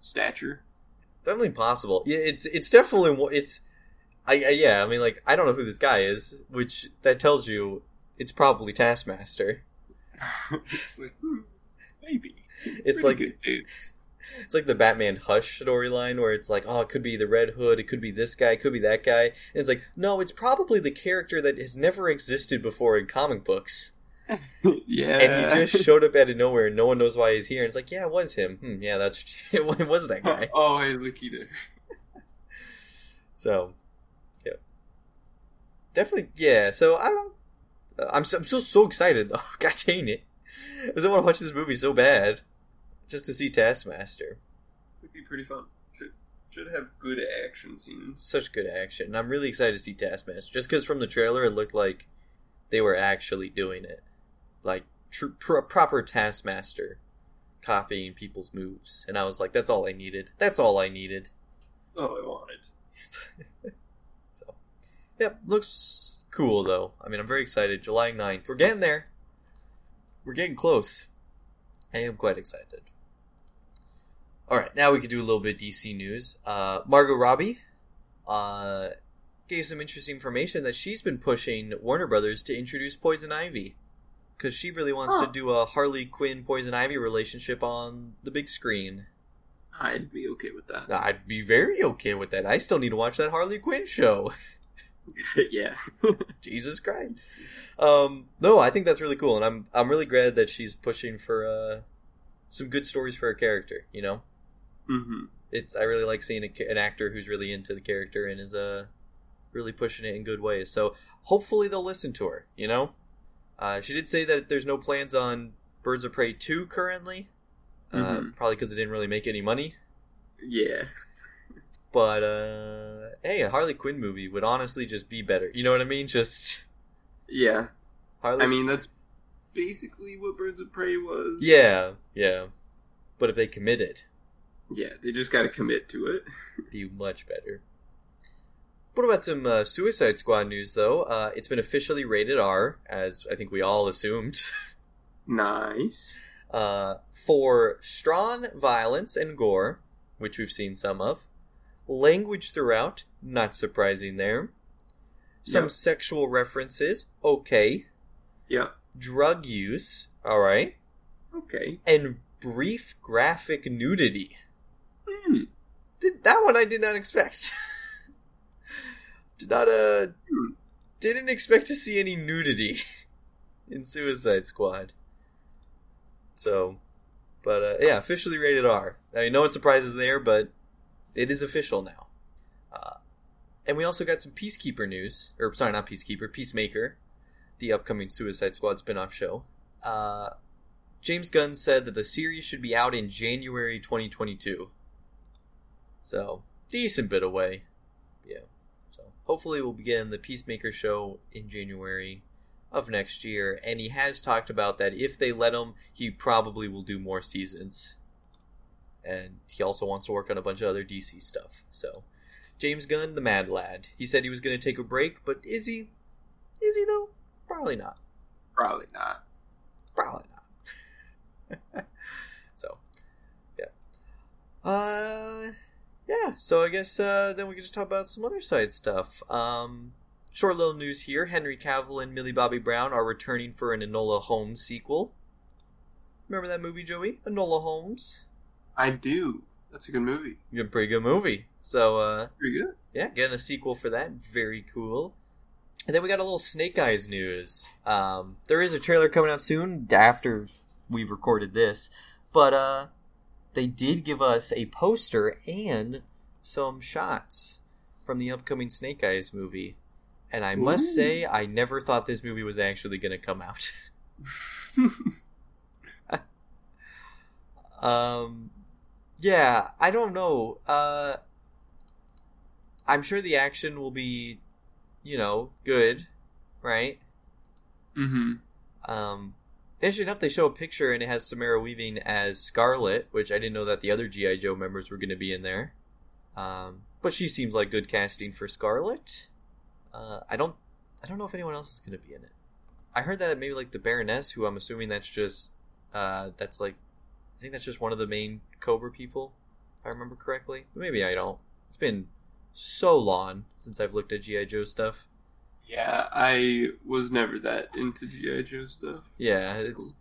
stature. Definitely possible. Yeah, it's it's definitely it's. I, I yeah, I mean, like, I don't know who this guy is, which that tells you it's probably Taskmaster. It's like hmm, maybe it's pretty like it's, it's like the Batman Hush storyline where it's like, oh, it could be the Red Hood, it could be this guy, it could be that guy, and it's like, no, it's probably the character that has never existed before in comic books. Yeah, and he just showed up out of nowhere, and no one knows why he's here. And it's like, yeah, it was him. Hmm, yeah, that's it. Was that guy? Oh, oh hey, look either. So, yeah, definitely, yeah. So I don't know. I'm I'm still so excited. Oh, God dang it! Because I want to watch this movie so bad, just to see Taskmaster. It'd be pretty fun. Should should have good action scenes. Such good action, and I'm really excited to see Taskmaster. Just because from the trailer, it looked like they were actually doing it. Like, tr- pr- proper Taskmaster copying people's moves. And I was like, that's all I needed. That's all I needed. All I wanted. So, yep, looks cool, though. I mean, I'm very excited. July ninth. We're getting there. We're getting close. I am quite excited. Alright, now we can do a little bit of D C news. Uh, Margot Robbie uh, gave some interesting information that she's been pushing Warner Brothers to introduce Poison Ivy. Because she really wants huh. to do a Harley Quinn Poison Ivy relationship on the big screen. I'd be okay with that. I'd be very okay with that. I still need to watch that Harley Quinn show. Yeah. Jesus Christ. Um, no, I think that's really cool, and I'm I'm really glad that she's pushing for uh, some good stories for her character. You know, mm-hmm. it's I really like seeing a, an actor who's really into the character and is uh really pushing it in good ways. So hopefully they'll listen to her, you know? Uh, she did say that there's no plans on Birds of Prey two currently. Mm-hmm. Uh, probably because it didn't really make any money. Yeah. But, uh, hey, a Harley Quinn movie would honestly just be better. You know what I mean? Just... Yeah. Harley I mean, that's basically what Birds of Prey was. Yeah, yeah. But if they committed... Yeah, they just gotta commit to it. Be much better. What about some uh, Suicide Squad news, though? Uh, it's been officially rated R, as I think we all assumed. Nice. Uh, for strong violence and gore, which we've seen some of. Language throughout, not surprising there. Some yep. sexual references, okay. Yeah. Drug use, all right. Okay. And brief graphic nudity. Mm. Did, that one I did not expect. did not, uh, mm. didn't expect to see any nudity in Suicide Squad. So, but, uh, yeah, officially rated R. I mean, no one surprises there, but it is official now. Uh, and we also got some Peacekeeper news. Or, sorry, not Peacekeeper, Peacemaker, the upcoming Suicide Squad spinoff show. Uh, James Gunn said that the series should be out in January twenty twenty-two. So, decent bit away. Yeah. So, hopefully we'll begin the Peacemaker show in January of next year. And he has talked about that if they let him, he probably will do more seasons. And he also wants to work on a bunch of other D C stuff. So, James Gunn, the mad lad. He said he was going to take a break, but is he? Is he, though? Probably not. Probably not. Probably not. So, yeah. Uh, yeah, so I guess uh, then we can just talk about some other side stuff. Um, short little news here. Henry Cavill and Millie Bobby Brown are returning for an Enola Holmes sequel. Remember that movie, Joey? Enola Holmes? I do. That's a good movie. A pretty good movie. So, uh... Pretty good. Yeah, getting a sequel for that. Very cool. And then we got a little Snake Eyes news. Um, there is a trailer coming out soon after... we've recorded this, but uh, they did give us a poster and some shots from the upcoming Snake Eyes movie, and I must Ooh. say I never thought this movie was actually going to come out. um, yeah, I don't know. Uh, I'm sure the action will be, you know, good, right? Mm-hmm. Um. Interesting enough, they show a picture and it has Samara Weaving as Scarlet, which I didn't know that the other G I. Joe members were going to be in there. Um, but she seems like good casting for Scarlet. Uh, I don't, I don't know if anyone else is going to be in it. I heard that maybe like the Baroness, who I'm assuming that's just, uh, that's like, I think that's just one of the main Cobra people, if I remember correctly. But maybe I don't. It's been so long since I've looked at G I. Joe stuff. Yeah, I was never that into G I. Joe stuff. Yeah, it's...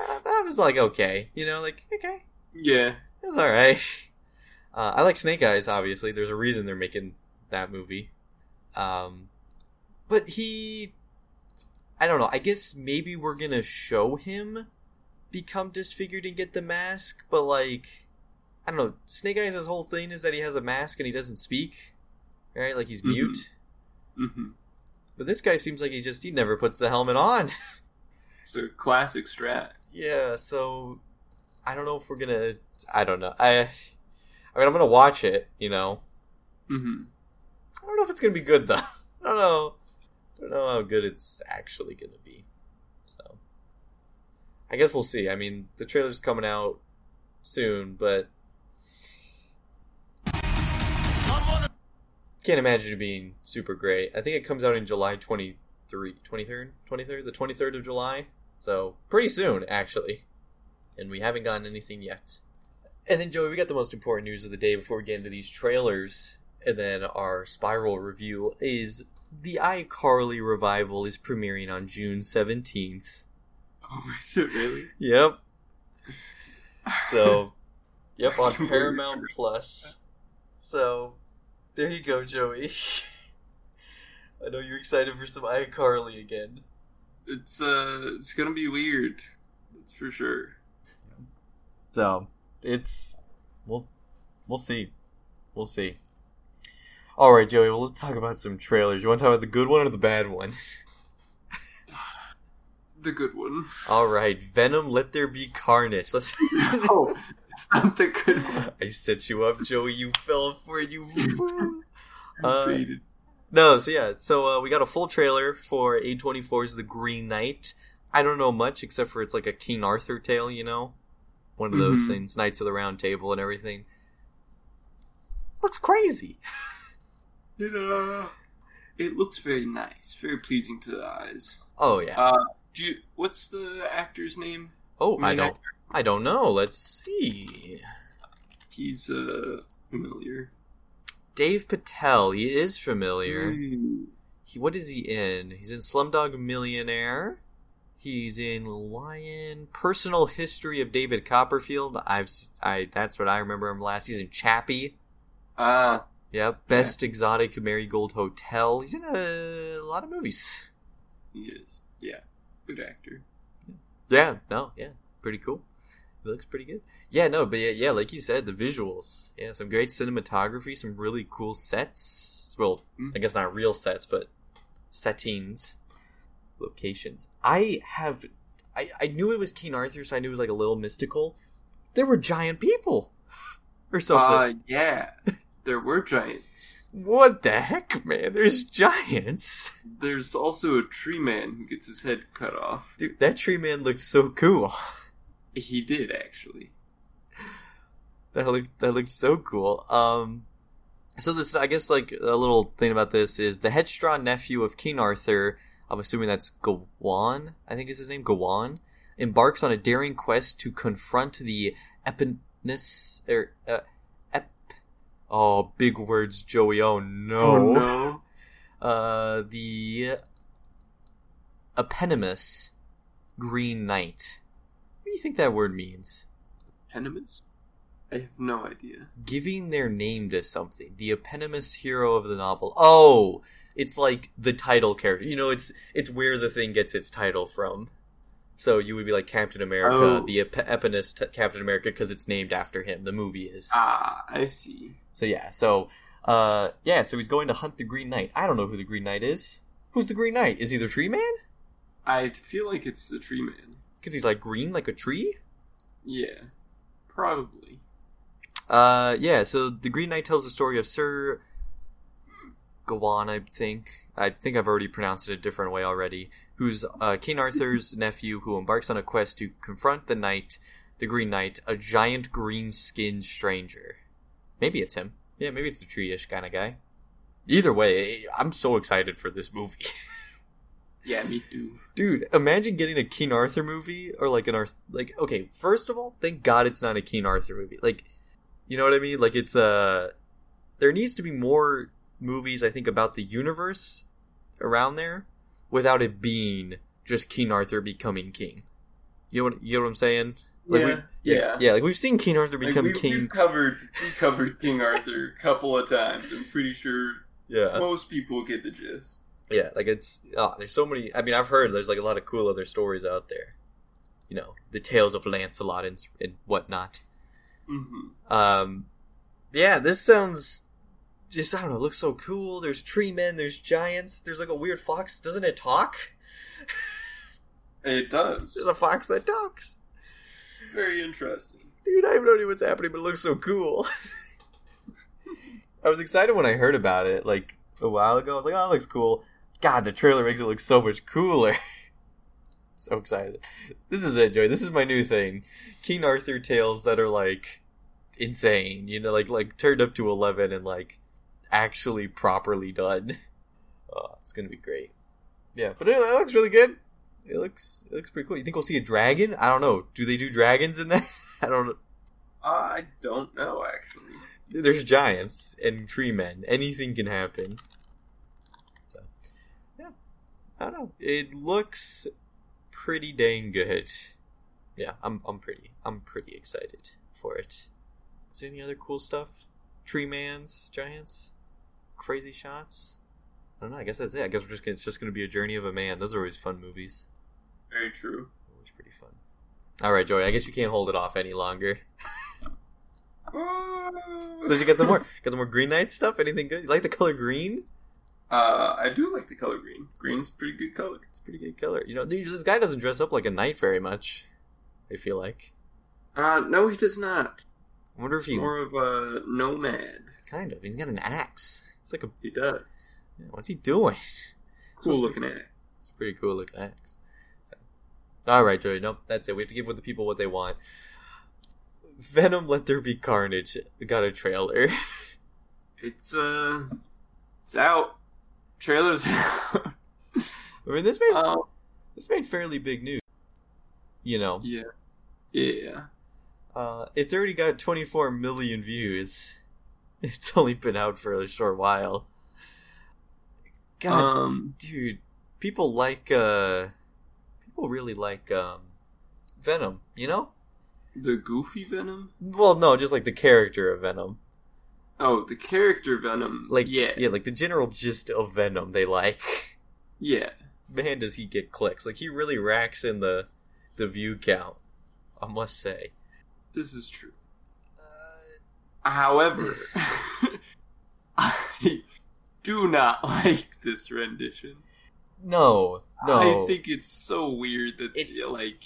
I was like, okay. You know, like, okay. Yeah. It was alright. Uh, I like Snake Eyes, obviously. There's a reason they're making that movie. Um, but he... I don't know. I guess maybe we're gonna show him become disfigured and get the mask, but like... I don't know. Snake Eyes' whole thing is that he has a mask and he doesn't speak. Right? Like, he's mm-hmm. mute. Mm-hmm. But this guy seems like he just, he never puts the helmet on. It's a classic strat. Yeah, so, I don't know if we're gonna, I don't know. I I mean, I'm gonna watch it, you know. Mm-hmm. I don't know if it's gonna be good, though. I don't know. I don't know how good it's actually gonna be. So, I guess we'll see. I mean, the trailer's coming out soon, but can't imagine it being super great. I think it comes out in July twenty-third, the twenty-third of July. So pretty soon, actually. And we haven't gotten anything yet. And then, Joey, we got the most important news of the day before we get into these trailers. And then our Spiral review is the iCarly revival is premiering on June seventeenth. Oh, is it really? Yep. So, yep, on Paramount Plus. So... there you go, Joey. I know you're excited for some iCarly again. It's uh, it's gonna be weird. That's for sure. So, it's... We'll, we'll see. We'll see. All right, Joey, well, let's talk about some trailers. You want to talk about the good one or the bad one? The good one. All right, Venom: Let There Be Carnage. Let's. Oh, it's not the good one. I set you up, Joey. You fell for it. You. uh, no, so yeah, so uh, we got a full trailer for A twenty-four's The Green Knight. I don't know much except for it's like a King Arthur tale, you know, one of those mm-hmm. things, Knights of the Round Table and everything. Looks crazy. It uh, it looks very nice, very pleasing to the eyes. Oh yeah. Uh, do you, what's the actor's name? Oh, Main I don't, actor? I don't know. Let's see. He's uh familiar. Dave Patel. He is familiar. Mm. He what is he in? He's in Slumdog Millionaire. He's in Lion, Personal History of David Copperfield. I've I that's what I remember him last. He's in Chappie. Ah. Uh, yeah, Best yeah. Exotic Marigold Hotel. He's in a, a lot of movies. He is. Yeah. Good actor. Yeah, no, yeah. Pretty cool. It looks pretty good. Yeah, no, but yeah, yeah, like you said, the visuals. Yeah, some great cinematography, some really cool sets. Well, mm-hmm. I guess not real sets, but settings, locations. I have... I, I knew it was King Arthur, so I knew it was like a little mystical. There were giant people. Or something. Uh, yeah. There were giants. What the heck, man? There's giants. There's also a tree man who gets his head cut off. Dude, that tree man looked so cool. He did, actually. That looked that looked so cool. Um, so this, I guess, like a little thing about this is the headstrong nephew of King Arthur. I'm assuming that's Gawain. I think is his name. Gawain embarks on a daring quest to confront the epinous or. Er, uh, Oh, big words, Joey. Oh, no. Oh, no. Uh, the eponymous Green Knight. What do you think that word means? Eponymous? I have no idea. Giving their name to something. The eponymous hero of the novel. Oh, it's like the title character. You know, it's it's where the thing gets its title from. So you would be like Captain America, oh. the ep- eponymous t- Captain America, because it's named after him. The movie is. Ah, I see. So yeah, so uh, yeah, so he's going to hunt the Green Knight. I don't know who the Green Knight is. Who's the Green Knight? Is he the Tree Man? I feel like it's the Tree Man because he's like green, like a tree. Yeah, probably. Uh, yeah. So the Green Knight tells the story of Sir Gawain. I think. I think I've already pronounced it a different way already. Who's uh, King Arthur's nephew, who embarks on a quest to confront the knight, the Green Knight, a giant green-skinned stranger. Maybe it's him. Yeah, maybe it's the tree-ish kind of guy. Either way, I'm so excited for this movie. Yeah, me too. Dude, imagine getting a King Arthur movie, or like an Arthur... Like, okay, first of all, thank God it's not a King Arthur movie. Like, you know what I mean? Like, it's a... Uh, there needs to be more movies, I think, about the universe around there. Without it being just King Arthur becoming king. You know what, you know what I'm saying? Like yeah, we, yeah. Yeah. Yeah, like we've seen King Arthur become like we, king. We've covered, we covered King Arthur a couple of times. I'm pretty sure yeah. most people get the gist. Yeah, like it's... Oh, there's so many... I mean, I've heard there's like a lot of cool other stories out there. You know, the tales of Lancelot and, and whatnot. Mm-hmm. Um, yeah, this sounds... Just, I don't know, it looks so cool. There's tree men, there's giants, there's like a weird fox. Doesn't it talk? It does. There's a fox that talks. Very interesting. Dude, I have no idea what's happening, but it looks so cool. I was excited when I heard about it, like, a while ago. I was like, oh, it looks cool. God, the trailer makes it look so much cooler. So excited. This is it, Joey. This is my new thing. King Arthur tales that are, like, insane. You know, like, like turned up to eleven and, like, actually properly done. Oh, it's gonna be great. Yeah, but it, it looks really good. It looks it looks pretty cool. You think we'll see a dragon? I don't know. Do they do dragons in that? I don't know. Uh, I don't know, actually. There's giants and tree men. Anything can happen. So, yeah. I don't know. It looks pretty dang good. Yeah, I'm I'm pretty I'm pretty excited for it. Is there any other cool stuff? Tree mans, giants? Crazy shots. I don't know. I guess that's it. I guess we're just gonna, it's just going to be a journey of a man. Those are always fun movies. Very true. Always pretty fun. All right, Joey. I guess you can't hold it off any longer. uh, Does you get some more? Got some more Green Knight stuff? Anything good? You like the color green? Uh, I do like the color green. Green's a pretty good color. It's a pretty good color. You know, dude, this guy doesn't dress up like a knight very much, I feel like. Uh, no, he does not. I wonder if he's more of a nomad. Kind of. He's got an axe. It's like a. He does. Yeah, what's he doing? Cool so looking pretty... axe. It's a pretty cool looking axe. All right, Joey. Nope, that's it. We have to give the people what they want. Venom: Let There Be Carnage got a trailer. It's uh, it's out. Trailer's out. I mean, this made uh, this made fairly big news. You know. Yeah. Yeah. Uh, it's already got twenty-four million views. It's only been out for a short while. God, um, dude, people like uh, people really like um, Venom. You know. The goofy Venom? Well, no, just like the character of Venom. Oh, the character Venom. Like, yeah. Yeah, like the general gist of Venom they like. Yeah. Man, does he get clicks. Like, he really racks in the the view count, I must say. This is true. Uh, However, I do not like this rendition. No, no. I think it's so weird that, it's... like,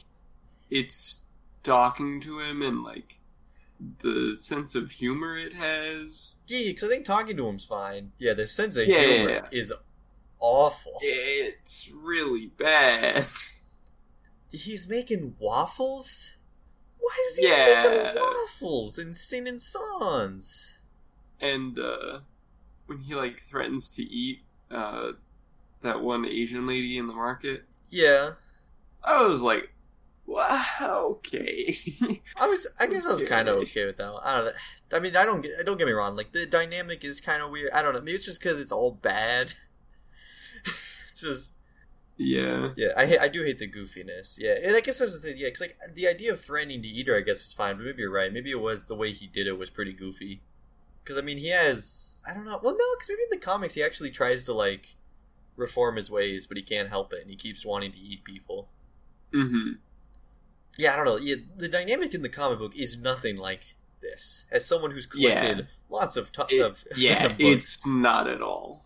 it's... talking to him and like the sense of humor it has. Yeah, because I think talking to him's fine. Yeah, the sense of yeah, humor yeah, yeah. is awful. It's really bad. He's making waffles? Why is he yeah. making waffles and singing songs? And uh, when he like threatens to eat uh, that one Asian lady in the market. Yeah. I was like, wow, okay. I was, I guess I was kind of okay with that one. I don't know. I mean, I don't get, don't get me wrong. Like, the dynamic is kind of weird. I don't know. Maybe it's just because it's all bad. It's just... Yeah. Yeah, I I do hate the goofiness. Yeah, and I guess that's the thing. Yeah, because, like, the idea of threatening to eat her, I guess, was fine. But maybe you're right. Maybe it was the way he did it was pretty goofy. Because, I mean, he has... I don't know. Well, no, because maybe in the comics he actually tries to, like, reform his ways, but he can't help it, and he keeps wanting to eat people. Mm-hmm. Yeah, I don't know. Yeah, the dynamic in the comic book is nothing like this. As someone who's collected yeah. lots of... T- it, of yeah, books, it's not at all.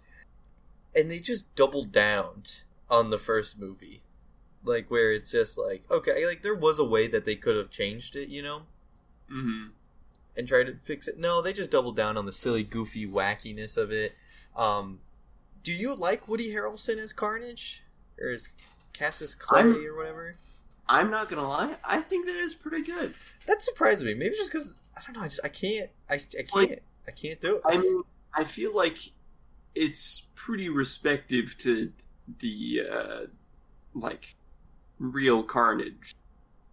And they just doubled down on the first movie. Like, where it's just like, okay, like, there was a way that they could have changed it, you know? Mm-hmm. And tried to fix it. No, they just doubled down on the silly, goofy wackiness of it. Um, do you like Woody Harrelson as Carnage? Or as Cassius Clay I'm... or whatever? I'm not gonna lie, I think that is pretty good. That surprised me. Maybe just because I don't know. I just I can't. I, I can't. Like, I can't do it. I mean, I feel like it's pretty respective to the uh, like real Carnage.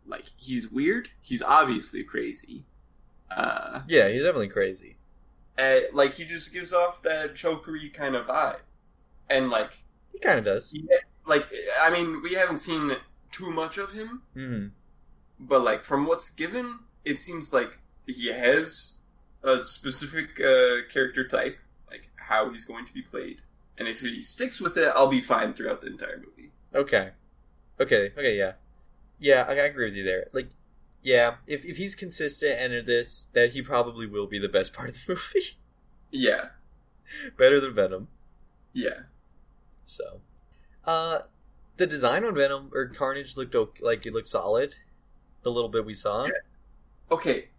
Like, he's weird. He's obviously crazy. Uh, yeah, he's definitely crazy. Uh, like, he just gives off that chokery kind of vibe, and like he kind of does. Yeah, like, I mean, we haven't seen too much of him, mm-hmm. but like from what's given, it seems like he has a specific uh, character type, like how he's going to be played, and if he sticks with it, I'll be fine throughout the entire movie. Okay, okay, okay, yeah, yeah, I, I agree with you there. Like, yeah, if if he's consistent and this, that he probably will be the best part of the movie. Yeah, better than Venom. Yeah, so, uh. The design on Venom or Carnage looked okay, like it looked solid. The little bit we saw. Yeah. Okay,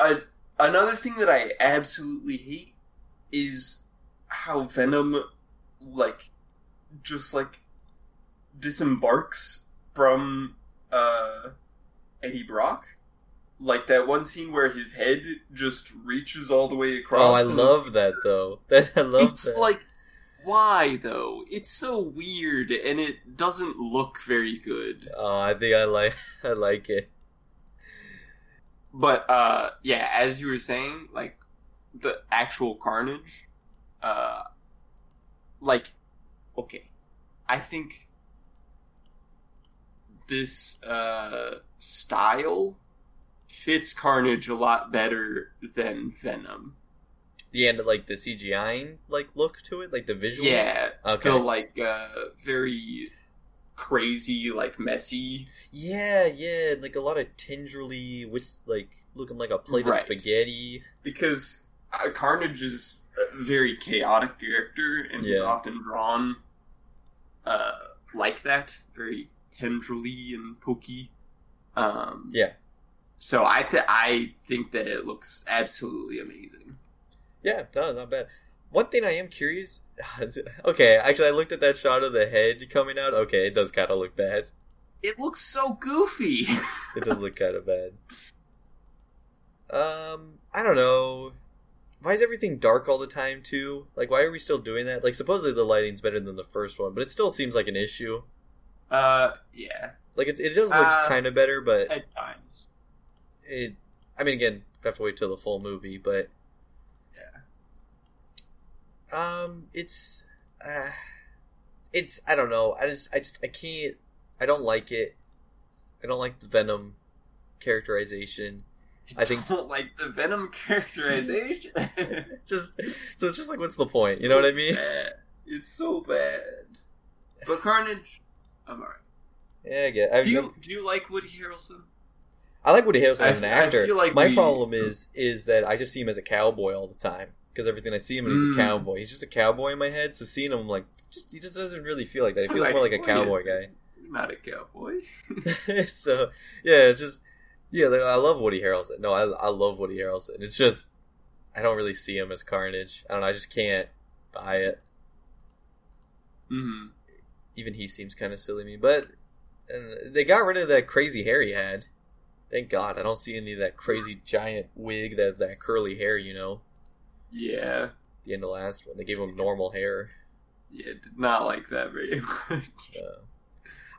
uh, another thing that I absolutely hate is how Venom, like, just like disembarks from uh, Eddie Brock. Like that one scene where his head just reaches all the way across. Oh, I love that though. That I love. It's that. like. Why, though? It's so weird, and it doesn't look very good. Oh, I think I like I like it. But, uh, yeah, as you were saying, like, the actual Carnage, uh, like, okay, I think this, uh, style fits Carnage a lot better than Venom. The end of, like, the C G I, like, look to it? Like, the visuals? Yeah. Okay. The, like, uh, very crazy, like, messy. Yeah, yeah, like a lot of tingerly, whis- like, looking like a plate right. of spaghetti. Because uh, Carnage is a very chaotic character, and yeah. he's often drawn uh, like that, very tingerly and pokey. Um, yeah. So I th- I think that it looks absolutely amazing. Yeah, no, not bad. One thing I am curious... Okay, actually, I looked at that shot of the head coming out. Okay, it does kind of look bad. It looks so goofy! It does look kind of bad. Um, I don't know. Why is everything dark all the time, too? Like, why are we still doing that? Like, supposedly the lighting's better than the first one, but it still seems like an issue. Uh, yeah. Like, it, it does look uh, kind of better, but... At times. It, I mean, again, I have to wait till the full movie, but... Um, it's, uh, it's, I don't know, I just, I just, I can't, I don't like it, I don't like the Venom characterization, I, I think, don't like the Venom characterization, just, so it's just like, what's the point, you know what I mean? Bad. It's so bad, but Carnage, I'm alright. Yeah, I get it. Do you, do you like Woody Harrelson? I like Woody Harrelson I, as an actor. I feel like my we, problem is, is that I just see him as a cowboy all the time. Because everything I see him in, he's a mm. cowboy. He's just a cowboy in my head. So seeing him, like, just he just doesn't really feel like that. He feels like, more like a cowboy guy. You're not a cowboy. So yeah, it's just yeah. Like, I love Woody Harrelson. No, I I love Woody Harrelson. It's just I don't really see him as Carnage. I don't know. I just can't buy it. Mm-hmm. Even he seems kind of silly to me. But and they got rid of that crazy hair he had. Thank God. I don't see any of that crazy giant wig that that curly hair. You know. Yeah. The end of the last one. They gave him normal hair. Yeah, did not like that very much. Uh,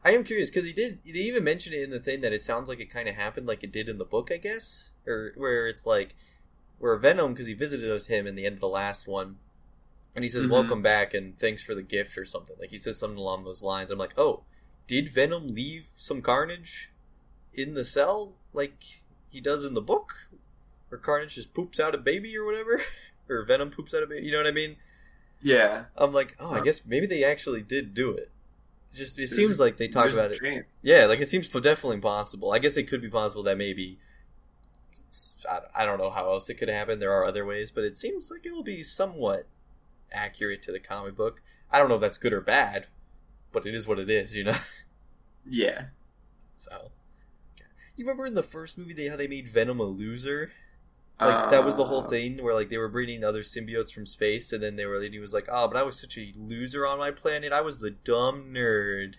I am curious, because he did, they even mentioned it in the thing that it sounds like it kind of happened like it did in the book, I guess? Or where it's like, where Venom, because he visited him in the end of the last one, and he says, mm-hmm. welcome back and thanks for the gift or something. Like, he says something along those lines. I'm like, oh, did Venom leave some Carnage in the cell like he does in the book? Or Carnage just poops out a baby or whatever? Or Venom poops out of it. You know what I mean? Yeah. I'm like, oh, I guess maybe they actually did do it. It's just it there's seems a, like they talk about it. Yeah, like it seems definitely possible. I guess it could be possible that maybe I don't know how else it could happen. There are other ways, but it seems like it will be somewhat accurate to the comic book. I don't know if that's good or bad, but it is what it is, you know. Yeah. So, you remember in the first movie they how they made Venom a loser? Like, that was the whole thing where, like, they were breeding other symbiotes from space, and then they were, and he was like, oh, but I was such a loser on my planet. I was the dumb nerd.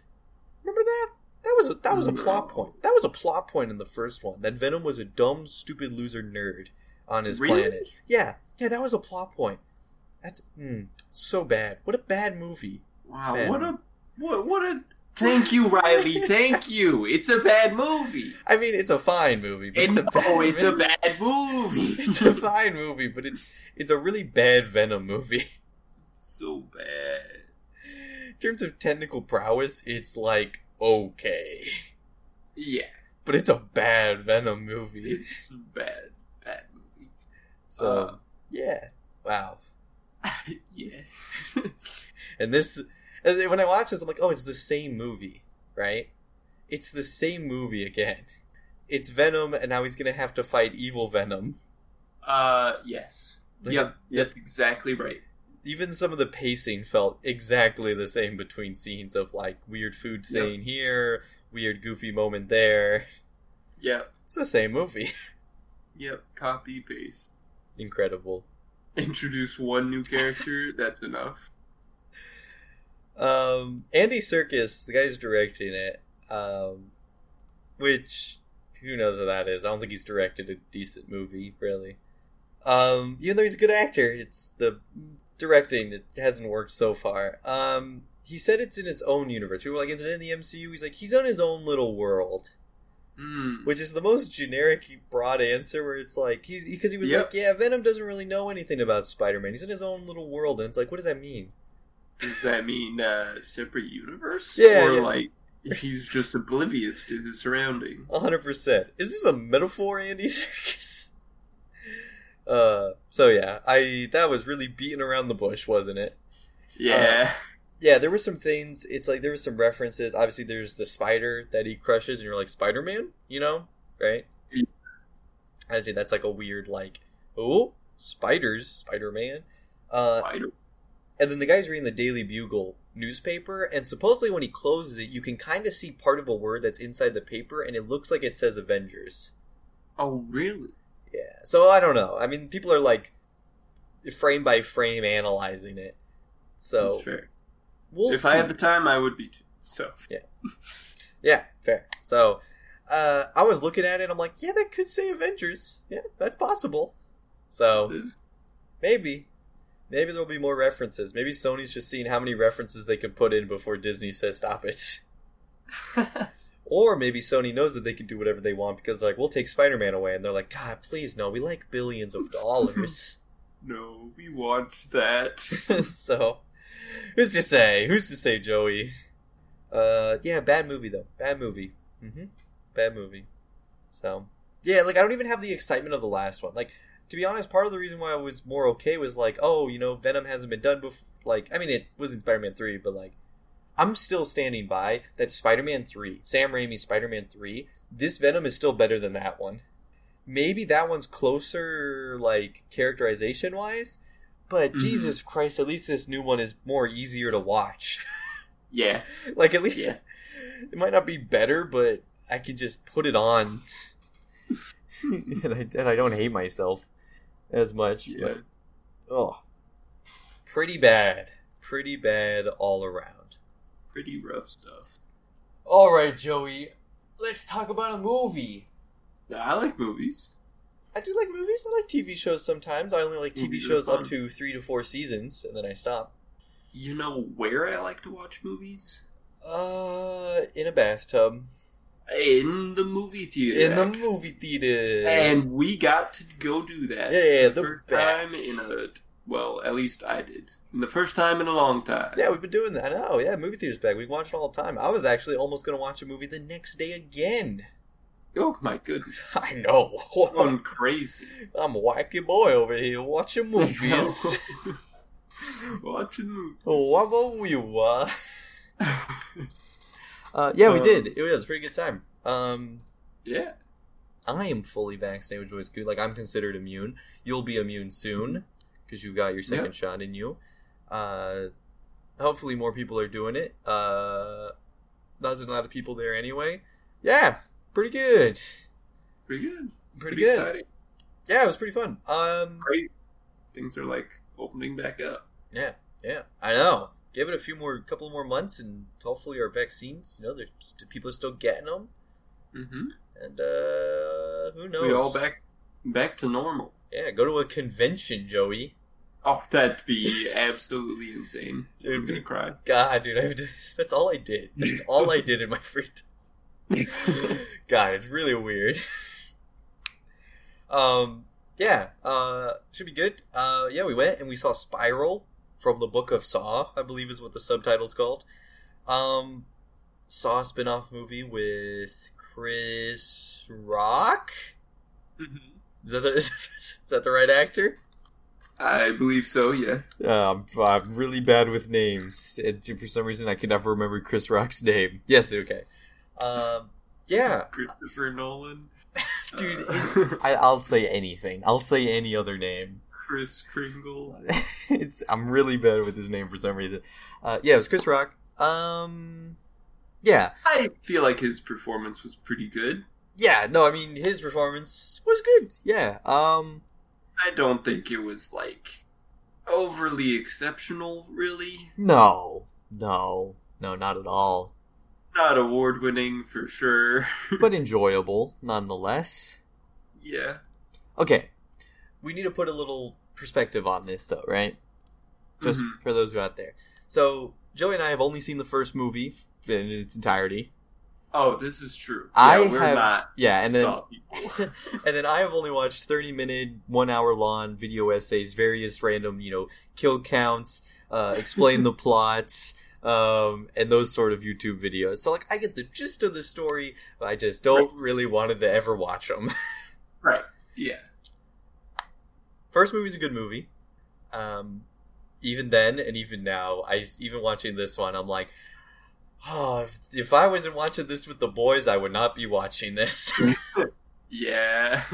Remember that? That was a, that was a plot point. That was a plot point in the first one, that Venom was a dumb, stupid loser nerd on his really? planet. Yeah. Yeah, that was a plot point. That's, mm, so bad. What a bad movie. Wow, Venom. what a, what, what a... Thank you, Riley. Thank you. It's a bad movie. I mean, it's a fine movie. But it's a bad oh, it's movie. a bad movie. It's a fine movie, but it's it's a really bad Venom movie. It's so bad. In terms of technical prowess, it's like, okay. Yeah. But it's a bad Venom movie. It's a bad, bad movie. So, uh, yeah. Wow. Yeah. And this... And when I watch this, I'm like, oh, it's the same movie, right? It's the same movie again. It's Venom, and now he's going to have to fight evil Venom. Uh, yes. Like, yep, that's exactly right. Even some of the pacing felt exactly the same between scenes of, like, weird food thing yep. here, weird goofy moment there. Yep. It's the same movie. Yep, copy, paste. Incredible. Introduce one new character, that's enough. Um, Andy Serkis, the guy who's directing it, um, which, who knows what that is? I don't think he's directed a decent movie, really. Um, even though he's a good actor, it's the directing that hasn't worked so far. Um, he said it's in its own universe. People were like, is it in the M C U? He's like, he's on his own little world. Mm. Which is the most generic, broad answer where it's like, he's, because he was yep. like, yeah, Venom doesn't really know anything about Spider-Man. He's in his own little world, and it's like, what does that mean? Does that mean uh, separate universe? Yeah, or, yeah. like, he's just oblivious to his surroundings? one hundred percent. Is this a metaphor, Andy Serkis? Uh, so, yeah. I That was really beating around the bush, wasn't it? Yeah. Uh, yeah, there were some things. It's like there were some references. Obviously, there's the spider that he crushes, and you're like, Spider-Man, you know, right? I'd say that's like a weird, like, oh, spiders, Spider-Man. Uh, Spider. And then the guy's reading the Daily Bugle newspaper, and supposedly when he closes it, you can kind of see part of a word that's inside the paper, and it looks like it says Avengers. Oh, really? Yeah. So I don't know. I mean, people are like frame by frame analyzing it. So that's fair. We'll if see. I had the time, I would be too. So yeah, yeah, fair. So uh, I was looking at it. I'm like, yeah, that could say Avengers. Yeah, that's possible. So maybe. Maybe there'll be more references. Maybe Sony's just seeing how many references they can put in before Disney says stop it. Or maybe Sony knows that they can do whatever they want because they're like, we'll take Spider-Man away. And they're like, God, please no. We like billions of dollars. No, we want that. So, who's to say? Who's to say, Joey? Uh, yeah, bad movie, though. Bad movie. Mm-hmm. Bad movie. So, yeah, like, I don't even have the excitement of the last one. Like, to be honest, part of the reason why I was more okay was like, oh, you know, Venom hasn't been done before. Like, I mean, it was in Spider-Man three, but like, I'm still standing by that Spider-Man three, Sam Raimi's Spider-Man three, this Venom is still better than that one. Maybe that one's closer, like, characterization-wise, but mm-hmm. Jesus Christ, at least this new one is more easier to watch. Yeah. Like, at least yeah. It might not be better, but I can just put it on. and, I, and I don't hate myself. As much, yeah. But oh, pretty bad, pretty bad all around. Pretty rough stuff. All right, Joey, let's talk about a movie. Nah, I like movies. I do like movies. I like T V shows sometimes. I only like T V movies shows up to three to four seasons, and then I stop. You know where I like to watch movies? Uh, in a bathtub. In the movie theater. In the movie theater. And we got to go do that. Yeah, yeah the, the first back. time in a... Well, at least I did. The first time in a long time. Yeah, we've been doing that. I know, yeah, movie theater's back. We watch it all the time. I was actually almost going to watch a movie the next day again. Oh, my goodness. I know. I'm crazy. I'm a wacky boy over here watching movies. Watching movies. Wabba weewa. Uh, yeah, we um, did. It was a pretty good time. Um, yeah. I am fully vaccinated, which was good. Like, I'm considered immune. You'll be immune soon, because you've got your second yep. shot in you. Uh, hopefully more people are doing it. Uh, there's a lot of people there anyway. Yeah, pretty good. Pretty good. Pretty, pretty good. Exciting. Yeah, it was pretty fun. Um, Great. Things are, like, opening back up. Yeah, yeah. I know. Give it a few more, couple more months, and hopefully our vaccines, you know, st- people are still getting them. Mm-hmm. And uh, who knows? We're all back, back to normal. Yeah, go to a convention, Joey. Oh, that'd be absolutely insane. It'd be cry. God, dude, I to, that's all I did. That's all I did in my free time. God, it's really weird. um, yeah, uh, should be good. Uh, yeah, we went and we saw Spiral. From the Book of Saw, I believe is what the subtitle's called. Um, Saw spin-off movie with Chris Rock? Mm-hmm. Is that the, is that the right actor? I believe so, yeah. Um, I'm really bad with names. And for some reason, I can never remember Chris Rock's name. Yes, okay. Um, yeah. Christopher Nolan. Dude, uh. I, I'll say anything. I'll say any other name. Chris Kringle. It's I'm really bad with his name for some reason. Uh, yeah, it was Chris Rock. Um, yeah. I feel like his performance was pretty good. Yeah, no, I mean, his performance was good. Yeah. Um, I don't think it was, like, overly exceptional, really. No. No. No, not at all. Not award-winning, for sure. But enjoyable, nonetheless. Yeah. Okay. We need to put a little perspective on this, though, right? Just mm-hmm. for those who are out there. So, Joey and I have only seen the first movie in its entirety. Oh, this is true. I yeah, we're have, not yeah, and then people. And then I have only watched thirty-minute, one-hour-long video essays, various random, you know, kill counts, uh, explain the plots, um, and those sort of YouTube videos. So, like, I get the gist of the story, but I just don't right. really wanted to ever watch them. Right, yeah. First movie's a good movie. Um, even then and even now, I even watching this one, I'm like, oh, if, if I wasn't watching this with the boys, I would not be watching this. Yeah,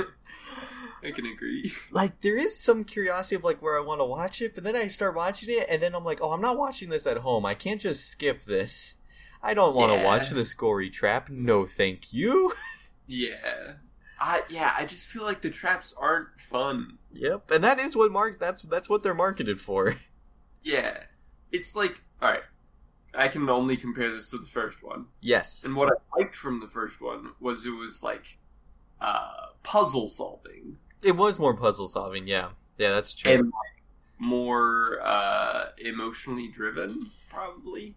I can agree. Like, there is some curiosity of, like, where I want to watch it, but then I start watching it, and then I'm like, oh, I'm not watching this at home. I can't just skip this. I don't want to yeah. watch this gory trap. No, thank you. Yeah. I, yeah, I just feel like the traps aren't fun. Yep, and that is what mark. That's that's what they're marketed for. Yeah. It's like, all right, I can only compare this to the first one. Yes. And what I liked from the first one was it was, like, uh, puzzle solving. It was more puzzle solving, yeah. Yeah, that's true. And more uh, emotionally driven, probably.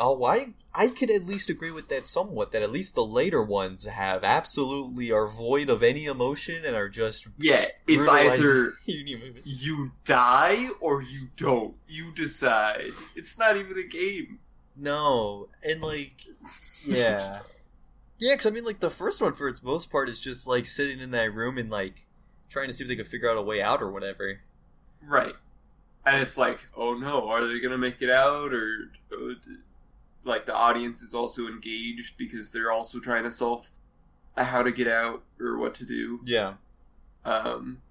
Oh, I, I could at least agree with that somewhat, that at least the later ones have absolutely are void of any emotion and are just... Yeah, it's either you die or you don't. You decide. It's not even a game. No, and like, yeah. Yeah, because I mean, like, the first one, for its most part, is just, like, sitting in that room and, like, trying to see if they could figure out a way out or whatever. Right. And it's like, oh no, are they going to make it out? Or, like, the audience is also engaged because they're also trying to solve how to get out or what to do. Yeah. Um.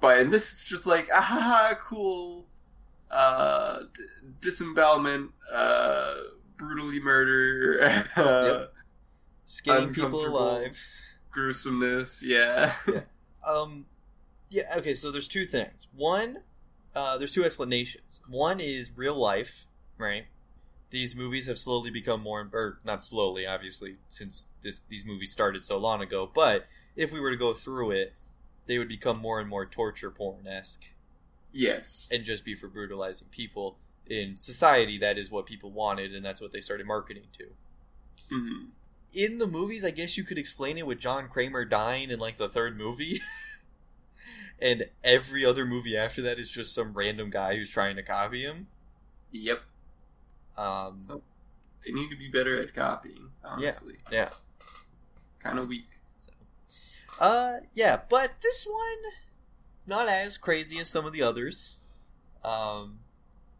But in this, it's just like, ah, ha, ha, cool, uh, d- disembowelment, uh, brutally murder, yep. Skinning people alive. Gruesomeness, yeah. yeah. Um, yeah, okay, so there's two things. One, uh, there's two explanations. One is real life, right? These movies have slowly become more, or not slowly, obviously, since this these movies started so long ago, but if we were to go through it, they would become more and more torture porn-esque. Yes. And just be for brutalizing people. In society, that is what people wanted, and that's what they started marketing to. Mm-hmm. In the movies, I guess you could explain it with John Kramer dying in, like, the third movie. And every other movie after that is just some random guy who's trying to copy him. Yep. Um, so they need to be better at copying, honestly. Yeah. yeah. Kind of weak. So. Uh, yeah, but this one, not as crazy as some of the others. Um,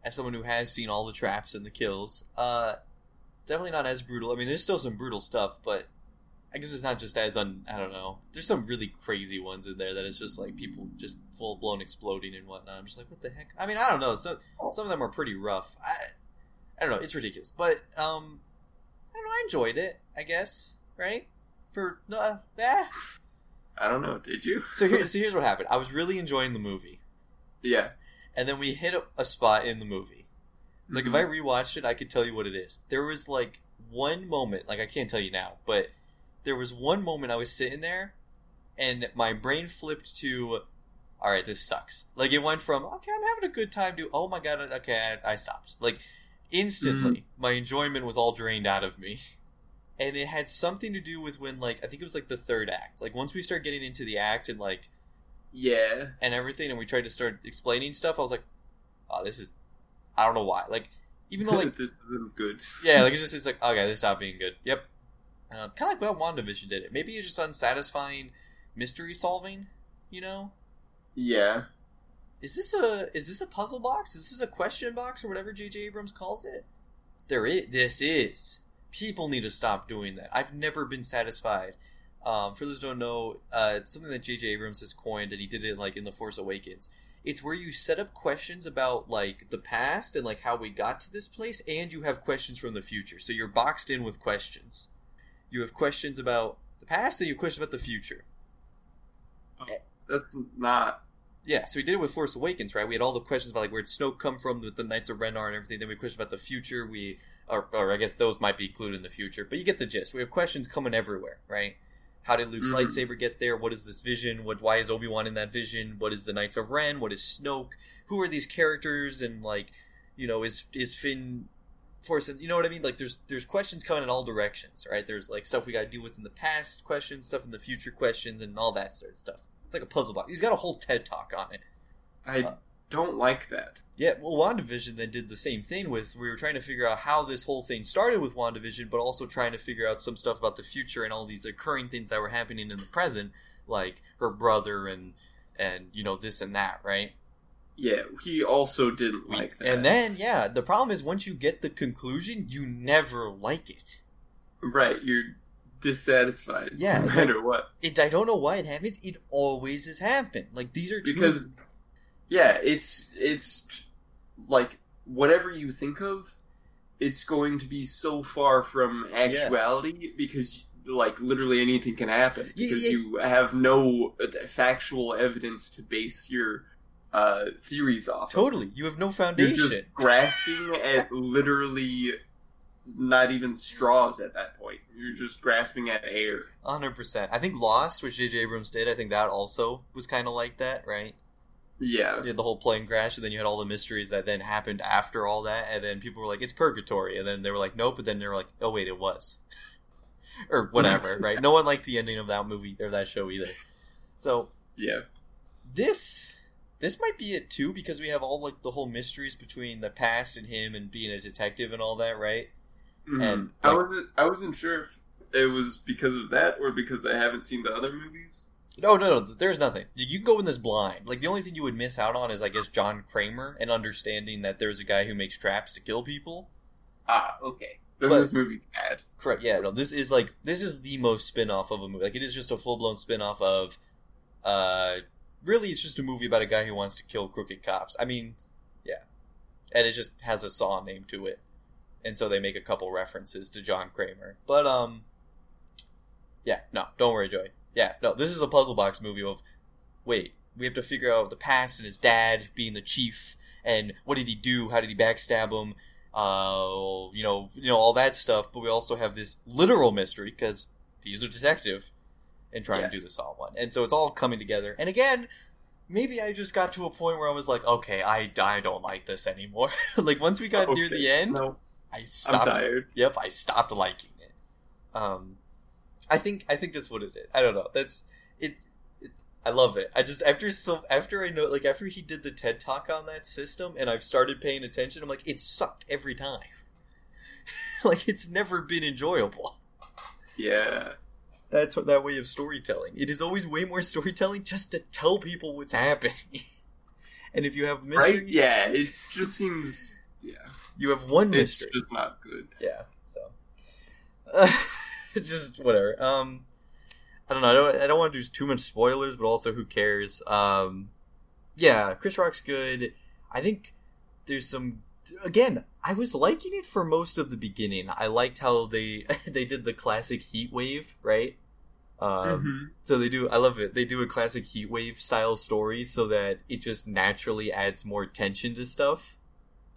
as someone who has seen all the traps and the kills, uh... definitely not as brutal. I mean, there's still some brutal stuff, but I guess it's not just as, un- I don't know. There's some really crazy ones in there that it's just, like, people just full-blown exploding and whatnot. I'm just like, what the heck? I mean, I don't know. Some, some of them are pretty rough. I I don't know. It's ridiculous. But, um, I don't know. I enjoyed it, I guess. Right? For, uh, eh. I don't know. Did you? so, here, so here's what happened. I was really enjoying the movie. Yeah. And then we hit a, a spot in the movie. Like, if I rewatched it, I could tell you what it is. There was, like, one moment, like, I can't tell you now, but there was one moment I was sitting there, and my brain flipped to, all right, this sucks. Like, it went from, okay, I'm having a good time, to, oh my god, okay, I, I stopped. Like, instantly, mm. my enjoyment was all drained out of me. And it had something to do with when, like, I think it was, like, the third act. Like, once we start getting into the act and, like, yeah, and everything, and we tried to start explaining stuff, I was like, oh, this is... I don't know why. Like, even though, like... this isn't good. Yeah, like, it's just, it's like, okay, this stopped being good. Yep. Uh, kind of like what WandaVision did it. Maybe it's just unsatisfying mystery solving, you know? Yeah. Is this a is this a puzzle box? Is this a question box or whatever J J Abrams calls it? There is. This is. People need to stop doing that. I've never been satisfied. Um, for those who don't know, uh, it's something that J J Abrams has coined, and he did it, like, in The Force Awakens. It's where you set up questions about, like, the past and, like, how we got to this place, and you have questions from the future. So you're boxed in with questions. You have questions about the past, and you have questions about the future. Oh, that's not... Yeah, so we did it with Force Awakens, right? We had all the questions about, like, where did Snoke come from, with the Knights of Ren are and everything. Then we had questions about the future. We, or, or I guess those might be included in the future. But you get the gist. We have questions coming everywhere, right? How did Luke's mm-hmm. lightsaber get there? What is this vision? What? Why is Obi-Wan in that vision? What is the Knights of Ren? What is Snoke? Who are these characters? And, like, you know, is is Finn Force? You know what I mean? Like, there's there's questions coming in all directions, right? There's, like, stuff we got to deal with in the past questions, stuff in the future questions, and all that sort of stuff. It's like a puzzle box. He's got a whole TED Talk on it. I uh, don't like that. Yeah, well, WandaVision then did the same thing with, we were trying to figure out how this whole thing started with WandaVision, but also trying to figure out some stuff about the future and all these occurring things that were happening in the present, like her brother and, and you know, this and that, right? Yeah, he also didn't like that. And then, yeah, the problem is once you get the conclusion, you never like it. Right, you're dissatisfied. Yeah, no matter like, what. It, I don't know why it happens. It always has happened. Like, these are two... Because, yeah, it's, it's, like, whatever you think of, it's going to be so far from actuality yeah. because... like, literally anything can happen, because yeah, yeah. you have no factual evidence to base your uh, theories off Totally. Of. You have no foundation. You're just grasping at literally not even straws at that point. You're just grasping at air. one hundred percent. I think Lost, which J J Abrams did, I think that also was kind of like that, right? Yeah. You had the whole plane crash, and then you had all the mysteries that then happened after all that, and then people were like, it's purgatory, and then they were like, nope, but then they were like, oh wait, it was. Or whatever, right? No one liked the ending of that movie or that show either. So yeah, this this might be it too, because we have all like the whole mysteries between the past and him and being a detective and all that, right? Mm-hmm. And like, I wasn't I wasn't sure if it was because of that or because I haven't seen the other movies. No, no, no. There's nothing. You can go in this blind. Like the only thing you would miss out on is, I guess, John Kramer and understanding that there's a guy who makes traps to kill people. Ah, okay. But, this movie's bad. Correct, yeah. No, this is like this is the most spin-off of a movie. Like, it is just a full-blown spin-off of uh really it's just a movie about a guy who wants to kill crooked cops. I mean, yeah. And it just has a Saw name to it. And so they make a couple references to John Kramer. But um yeah, no, don't worry, Joey. Yeah, no, this is a puzzle box movie of wait, we have to figure out the past and his dad being the chief and what did he do? How did he backstab him? Uh, you know, you know all that stuff, but we also have this literal mystery because he's a detective and trying yeah. to do this all one, and so it's all coming together. And again, maybe I just got to a point where I was like, okay, I, I don't like this anymore. Like once we got okay. near the end, no. I stopped. I'm tired. Yep, I stopped liking it. Um, I think I think that's what it is. I don't know. That's it's. I love it. I just, after some, after I know, like, after he did the TED Talk on that system, and I've started paying attention, I'm like, it sucked every time. Like, it's never been enjoyable. Yeah. That's that way of storytelling. It is always way more storytelling just to tell people what's happening. And if you have mystery... Right? Yeah, it just seems... Yeah. You have one mystery. It's just not good. Yeah, so... Uh, it's just, whatever. Um... I don't know. I don't, I don't want to do too much spoilers, but also who cares? Um, yeah, Chris Rock's good. I think there's some... Again, I was liking it for most of the beginning. I liked how they they did the classic heat wave, right? Um, mm-hmm. So they do... I love it. They do a classic heat wave style story so that it just naturally adds more tension to stuff.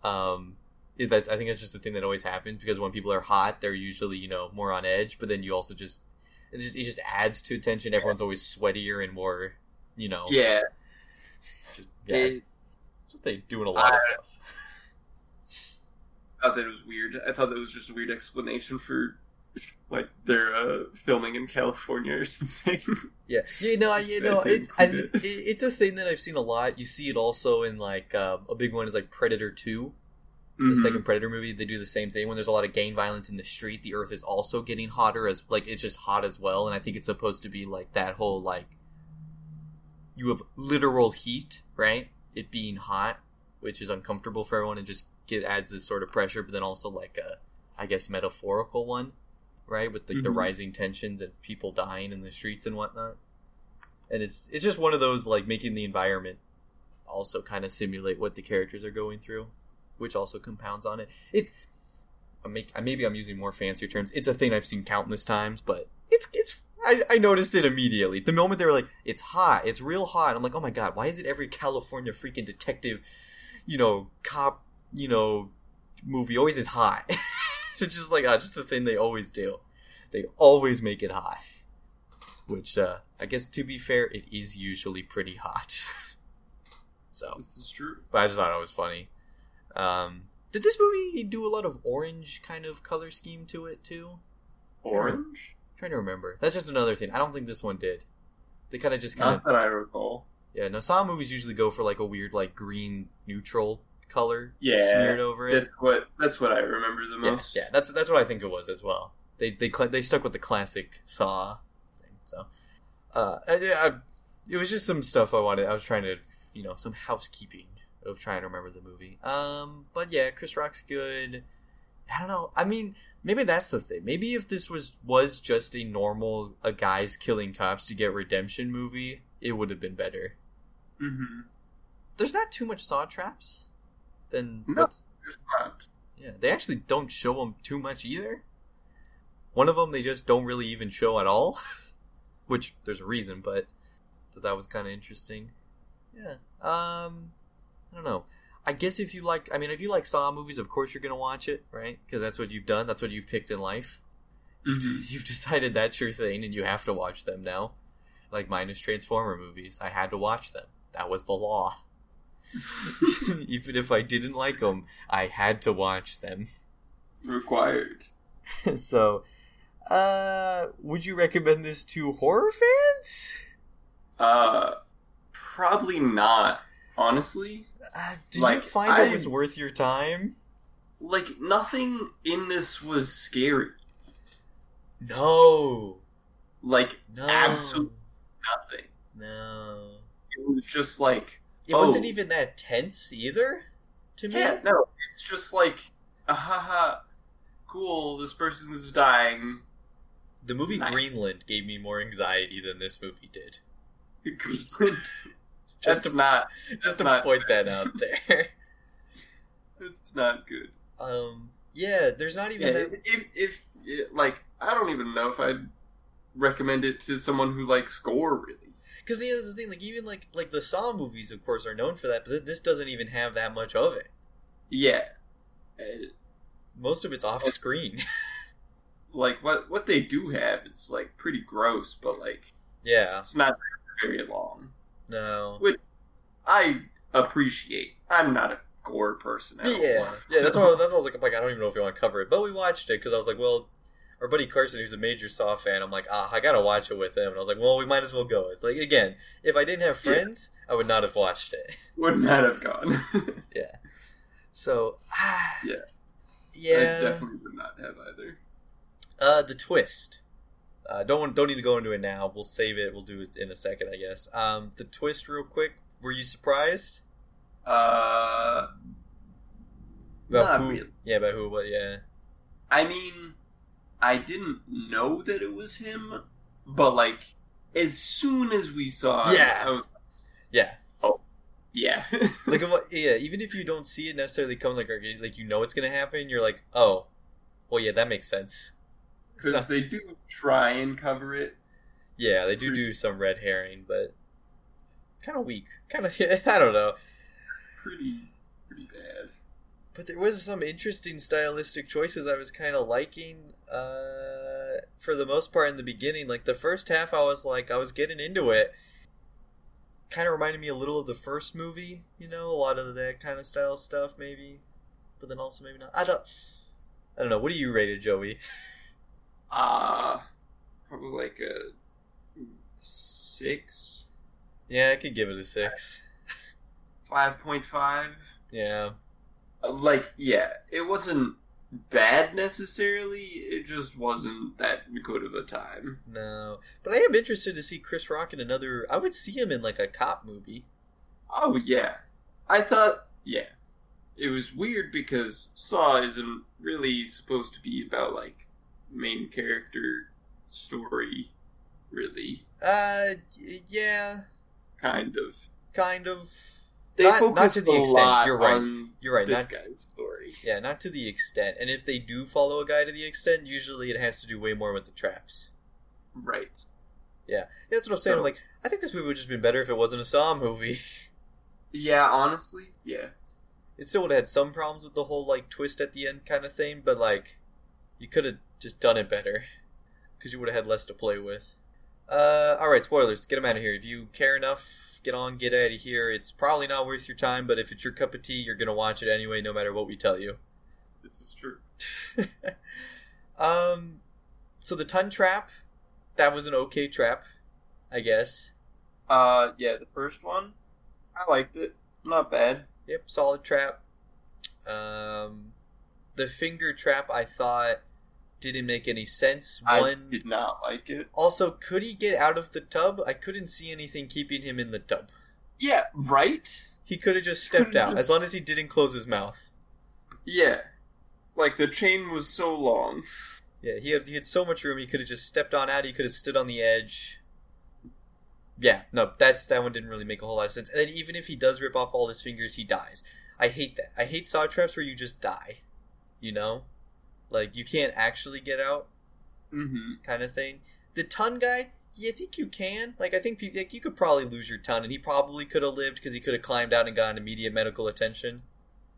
Um, that's, I think that's just the thing that always happens, because when people are hot, they're usually, you know, more on edge, but then you also just... It just, it just adds to tension. Everyone's always sweatier and more, you know. Yeah. Just, yeah. It, that's what they do in a lot I, of stuff. I thought that it was weird. I thought that was just a weird explanation for, like, they're uh, filming in California or something. Yeah. You know, you know it, I, it, it's a thing that I've seen a lot. You see it also in, like, uh, a big one is, like, Predator two. The second Predator movie, they do the same thing. When there's a lot of gang violence in the street, the Earth is also getting hotter. As like it's just hot as well, and I think it's supposed to be like that whole like you have literal heat, right? It being hot, which is uncomfortable for everyone, and just get adds this sort of pressure. But then also like a, I guess, metaphorical one, right? With like mm-hmm. the rising tensions and people dying in the streets and whatnot. And it's it's just one of those like making the environment also kind of simulate what the characters are going through. Which also compounds on it. It's I make maybe I'm using more fancier terms. It's a thing I've seen countless times, but it's it's I, I noticed it immediately. The moment they were like, "It's hot, it's real hot." I'm like, "Oh my god, why is it every California freaking detective, you know, cop, you know, movie always is hot?" It's just like, oh, it's just the thing they always do. They always make it hot. Which uh, I guess to be fair, it is usually pretty hot. So this is true. But I just thought it was funny. Um, did this movie do a lot of orange kind of color scheme to it, too? Orange? I'm trying to remember. That's just another thing. I don't think this one did. They kind of just kind of... Not that I recall. Yeah, no, Saw movies usually go for, like, a weird, like, green neutral color yeah, smeared over it. That's what, that's what I remember the most. Yeah, yeah, that's that's what I think it was as well. They they they stuck with the classic Saw thing, so... Uh, I, I, it was just some stuff I wanted... I was trying to, you know, some housekeeping of trying to remember the movie. Um, but yeah, Chris Rock's good. I don't know. I mean, maybe that's the thing. Maybe if this was was just a normal a guy's killing cops to get redemption movie, it would have been better. Mm-hmm. There's not too much saw traps. Then no, what's... there's not. Yeah, they actually don't show them too much either. One of them they just don't really even show at all, which there's a reason, but that was kind of interesting. Yeah. Um, I don't know. I guess if you like, I mean, if you like Saw movies, of course you're going to watch it, right? Because that's what you've done. That's what you've picked in life. Mm-hmm. You've decided that's your thing and you have to watch them now. Like minus Transformer movies. I had to watch them. That was the law. Even if I didn't like them, I had to watch them. Required. So, uh, would you recommend this to horror fans? Uh, probably not, honestly. Uh, did like, you find I, it was worth your time? Like, nothing in this was scary. No. Like, no. Absolutely nothing. No. It was just like... It oh. wasn't even that tense either, to me. Yeah, no. It's just like, ahaha, cool, this person's dying. The movie nice. Greenland gave me more anxiety than this movie did. Greenland. Just that's to, not that's just to not point fair. That out there. It's not good. Um, yeah, there's not even. Yeah, that... If if, if like, I don't even know if I'd recommend it to someone who likes gore really. Because yeah, that's the thing. Like even like like the Saw movies, of course, are known for that, but this doesn't even have that much of it. Yeah. Uh, Most of it's off uh, screen. Like what what they do have is like pretty gross, but like yeah, it's not very long. No. Which I appreciate. I'm not a gore person. I yeah. Want yeah, that's why, that's why I was like, I'm like, I don't even know if you want to cover it. But we watched it because I was like, well, our buddy Carson, who's a major Saw fan, I'm like, ah, I got to watch it with him. And I was like, well, we might as well go. It's like, again, if I didn't have friends, yeah. I would not have watched it. Would not have gone. Yeah. So, ah. Yeah. Yeah. I definitely would not have either. Uh, the twist. Uh, don't want, don't need to go into it now. We'll save it. We'll do it in a second, I guess. Um, the twist, real quick. Were you surprised? Uh, about not who, really. Yeah, about who? What? Yeah. I mean, I didn't know that it was him, but like as soon as we saw, yeah, him, I was like, yeah, oh, yeah. Like, yeah. Even if you don't see it necessarily come, like, like you know it's gonna happen, you're like, oh, well, yeah, that makes sense. Because they do try and cover it. Yeah, they do do some red herring, but kind of weak. Kind of, I don't know. Pretty, pretty bad. But there was some interesting stylistic choices I was kind of liking uh, for the most part in the beginning. Like, the first half I was like, I was getting into it. Kind of reminded me a little of the first movie, you know? A lot of that kind of style stuff, maybe. But then also maybe not. I don't, I don't know. What do you rate it, Joey? Uh, probably like a six. Yeah, I could give it a six. five point five. Yeah. Like, yeah, it wasn't bad necessarily. It just wasn't that good of a time. No. But I am interested to see Chris Rock in another... I would see him in like a cop movie. Oh, yeah. I thought, yeah. It was weird because Saw isn't really supposed to be about like main character story, really. Uh, yeah. Kind of. Kind of. They not, focus not to the a extent. Lot You're right. on You're right. this not, guy's story. Yeah, not to the extent. And if they do follow a guy to the extent, usually it has to do way more with the traps. Right. Yeah. That's what I'm saying. So, like, I think this movie would have just been better if it wasn't a Saw movie. Yeah, honestly, yeah. It still would have had some problems with the whole, like, twist at the end kind of thing, but, like, you could have just done it better, because you would have had less to play with. Uh, all right, spoilers. Get them out of here. If you care enough, get on, get out of here. It's probably not worth your time, but if it's your cup of tea, you're going to watch it anyway, no matter what we tell you. This is true. um, so the ton trap, that was an okay trap, I guess. Uh, yeah, the first one, I liked it. Not bad. Yep, solid trap. Um, the finger trap, I thought... didn't make any sense. One, I did not like it. Also, could he get out of the tub? I couldn't see anything keeping him in the tub. Yeah, right? He could have just stepped out, just... as long as he didn't close his mouth. Yeah. Like, the chain was so long. Yeah, he had, he had so much room, he could have just stepped on out, he could have stood on the edge. Yeah, no, that's that one didn't really make a whole lot of sense. And then even if he does rip off all his fingers, he dies. I hate that. I hate saw traps where you just die, you know? Like, you can't actually get out, mm-hmm. kind of thing. The ton guy, yeah, I think you can. Like, I think like, you could probably lose your ton, and he probably could have lived because he could have climbed out and gotten immediate medical attention.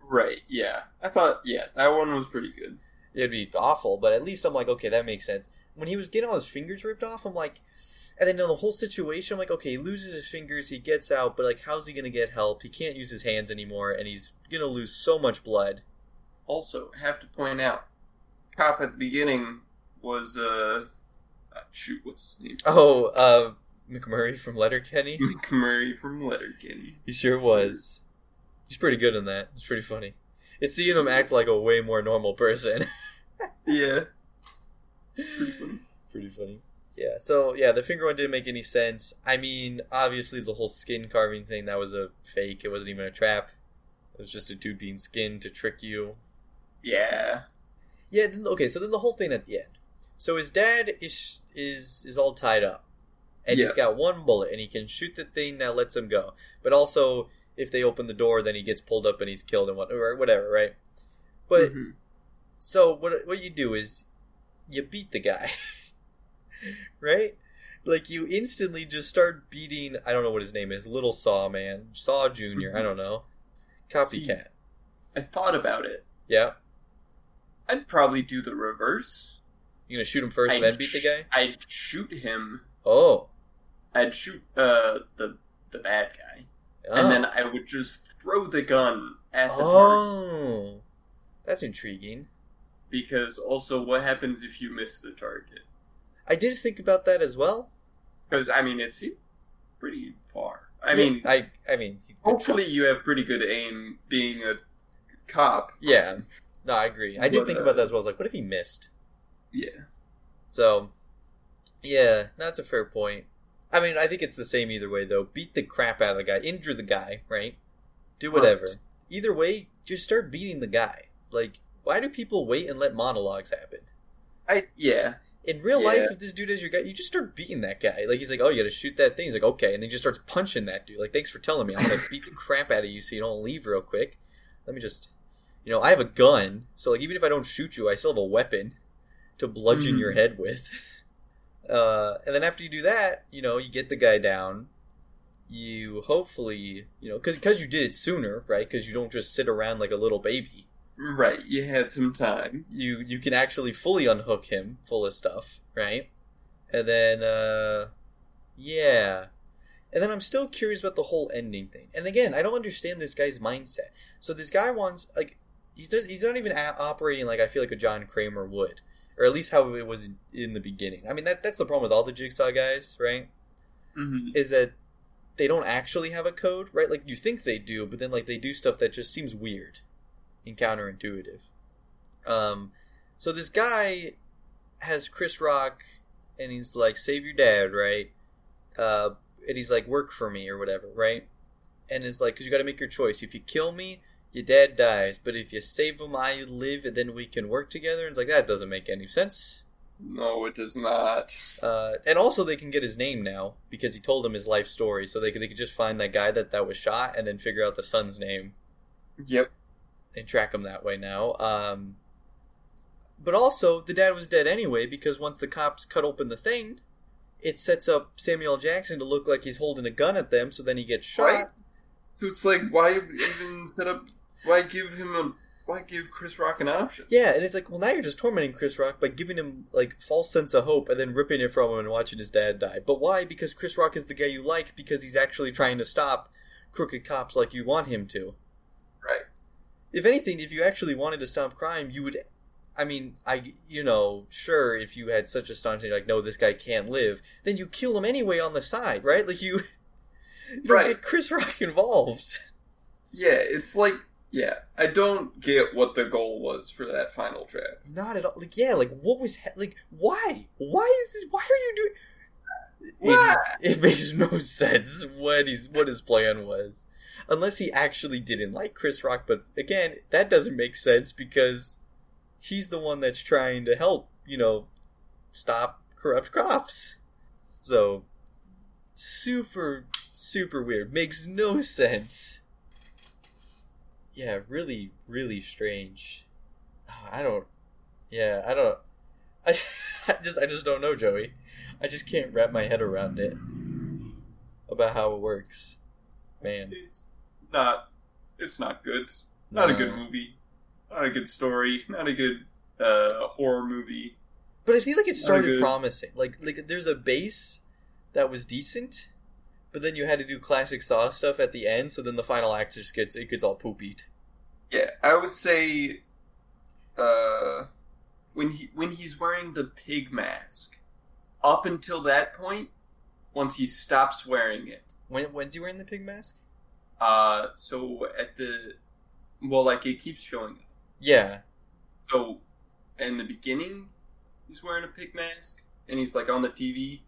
Right, yeah. I thought, yeah, that one was pretty good. It'd be awful, but at least I'm like, okay, that makes sense. When he was getting all his fingers ripped off, I'm like... And then the whole situation, I'm like, okay, he loses his fingers, he gets out, but, like, how's he going to get help? He can't use his hands anymore, and he's going to lose so much blood. Also, I have to point out, cop at the beginning was, uh, shoot, what's his name? Oh, uh, McMurray from Letterkenny? McMurray from Letterkenny. He sure was. He's pretty good in that. It's pretty funny. It's seeing him act like a way more normal person. Yeah. It's pretty funny. Pretty funny. Yeah, so, yeah, the finger one didn't make any sense. I mean, obviously, the whole skin carving thing, that was a fake. It wasn't even a trap. It was just a dude being skinned to trick you. Yeah. Yeah, then, okay, so then the whole thing at the end. So his dad is is, is all tied up. And yeah. He's got one bullet, and he can shoot the thing that lets him go. But also, if they open the door, then he gets pulled up and he's killed and what, or whatever, right? But, mm-hmm. so, what what you do is, you beat the guy. Right? Like, you instantly just start beating, I don't know what his name is, Little Saw Man, Saw Junior, I don't know. Copycat. See, I thought about it. Yeah? I'd probably do the reverse. You're going to shoot him first I'd and then beat sh- the guy? I'd shoot him. Oh. I'd shoot uh, the the bad guy. Oh. And then I would just throw the gun at the oh. target. That's intriguing. Because also, what happens if you miss the target? I did think about that as well. Because, I mean, it's pretty far. I yeah, mean, I, I mean, hopefully you have pretty good aim being a cop. Yeah. No, I agree. I did but, think about that as well. I was like, what if he missed? Yeah. So, yeah, that's a fair point. I mean, I think it's the same either way, though. Beat the crap out of the guy. Injure the guy, right? Do whatever. Right. Either way, just start beating the guy. Like, why do people wait and let monologues happen? I Yeah. In real yeah. life, if this dude is your guy, you just start beating that guy. Like, he's like, oh, you gotta shoot that thing. He's like, okay. And then he just starts punching that dude. Like, thanks for telling me. I'm gonna beat the crap out of you so you don't leave real quick. Let me just, you know, I have a gun. So, like, even if I don't shoot you, I still have a weapon to bludgeon mm. your head with. Uh, and then after you do that, you know, you get the guy down. You hopefully, you know, because because you did it sooner, right? Because you don't just sit around like a little baby. Right, you had some time. You you can actually fully unhook him, full of stuff, right? And then, uh, yeah. And then I'm still curious about the whole ending thing. And again, I don't understand this guy's mindset. So this guy wants, like, he's just, he's not even a- operating like I feel like a John Kramer would. Or at least how it was in, in the beginning. I mean, that that's the problem with all the Jigsaw guys, right? Mm-hmm. Is that they don't actually have a code, right? Like, you think they do, but then, like, they do stuff that just seems weird. And counterintuitive. Um, so this guy has Chris Rock, and he's like, save your dad, right? Uh, and he's like, work for me, or whatever, right? And it's like, because you got to make your choice. If you kill me, your dad dies. But if you save him, I live, and then we can work together. And it's like, that doesn't make any sense. No, it does not. Uh, and also, they can get his name now, because he told them his life story. So they could, they could just find that guy that, that was shot, and then figure out the son's name. Yep. And track him that way now. Um, but also, the dad was dead anyway, because once the cops cut open the thing, it sets up Samuel Jackson to look like he's holding a gun at them, so then he gets shot. Right. So it's like, why even set up, why give him a, why give Chris Rock an option? Yeah, and it's like, well, now you're just tormenting Chris Rock by giving him, like, false sense of hope and then ripping it from him and watching his dad die. But why? Because Chris Rock is the guy you like, because he's actually trying to stop crooked cops like you want him to. Right. If anything, if you actually wanted to stop crime, you would, I mean, I, you know, sure, if you had such a staunch, like, no, this guy can't live, then you kill him anyway on the side, right? Like, you, you don't right. get Chris Rock involved. Yeah, it's like, yeah, I don't get what the goal was for that final trap. Not at all. Like, yeah, like, what was, like, why? Why is this, why are you doing, it, it makes no sense what he's, what his plan was. Unless he actually didn't like Chris Rock, but again, that doesn't make sense because he's the one that's trying to help, you know, stop corrupt cops. So, super, super weird. Makes no sense. Yeah, really, really strange. Oh, I don't... Yeah, I don't... I, I just I just don't know, Joey. I just can't wrap my head around it. About how it works. Man. It's not... It's not good. Not no. a good movie. Not a good story. Not a good uh, horror movie. But I feel like it started promising. Like, like there's a base that was decent, but then you had to do classic Saw stuff at the end, so then the final act just gets... It gets all poopied. Yeah, I would say... Uh... When he when he's wearing the pig mask, up until that point, once he stops wearing it. When when's he wearing the pig mask? Uh, so at the, well, like it keeps showing up. Yeah. So, in the beginning, he's wearing a pig mask, and he's like on the T V.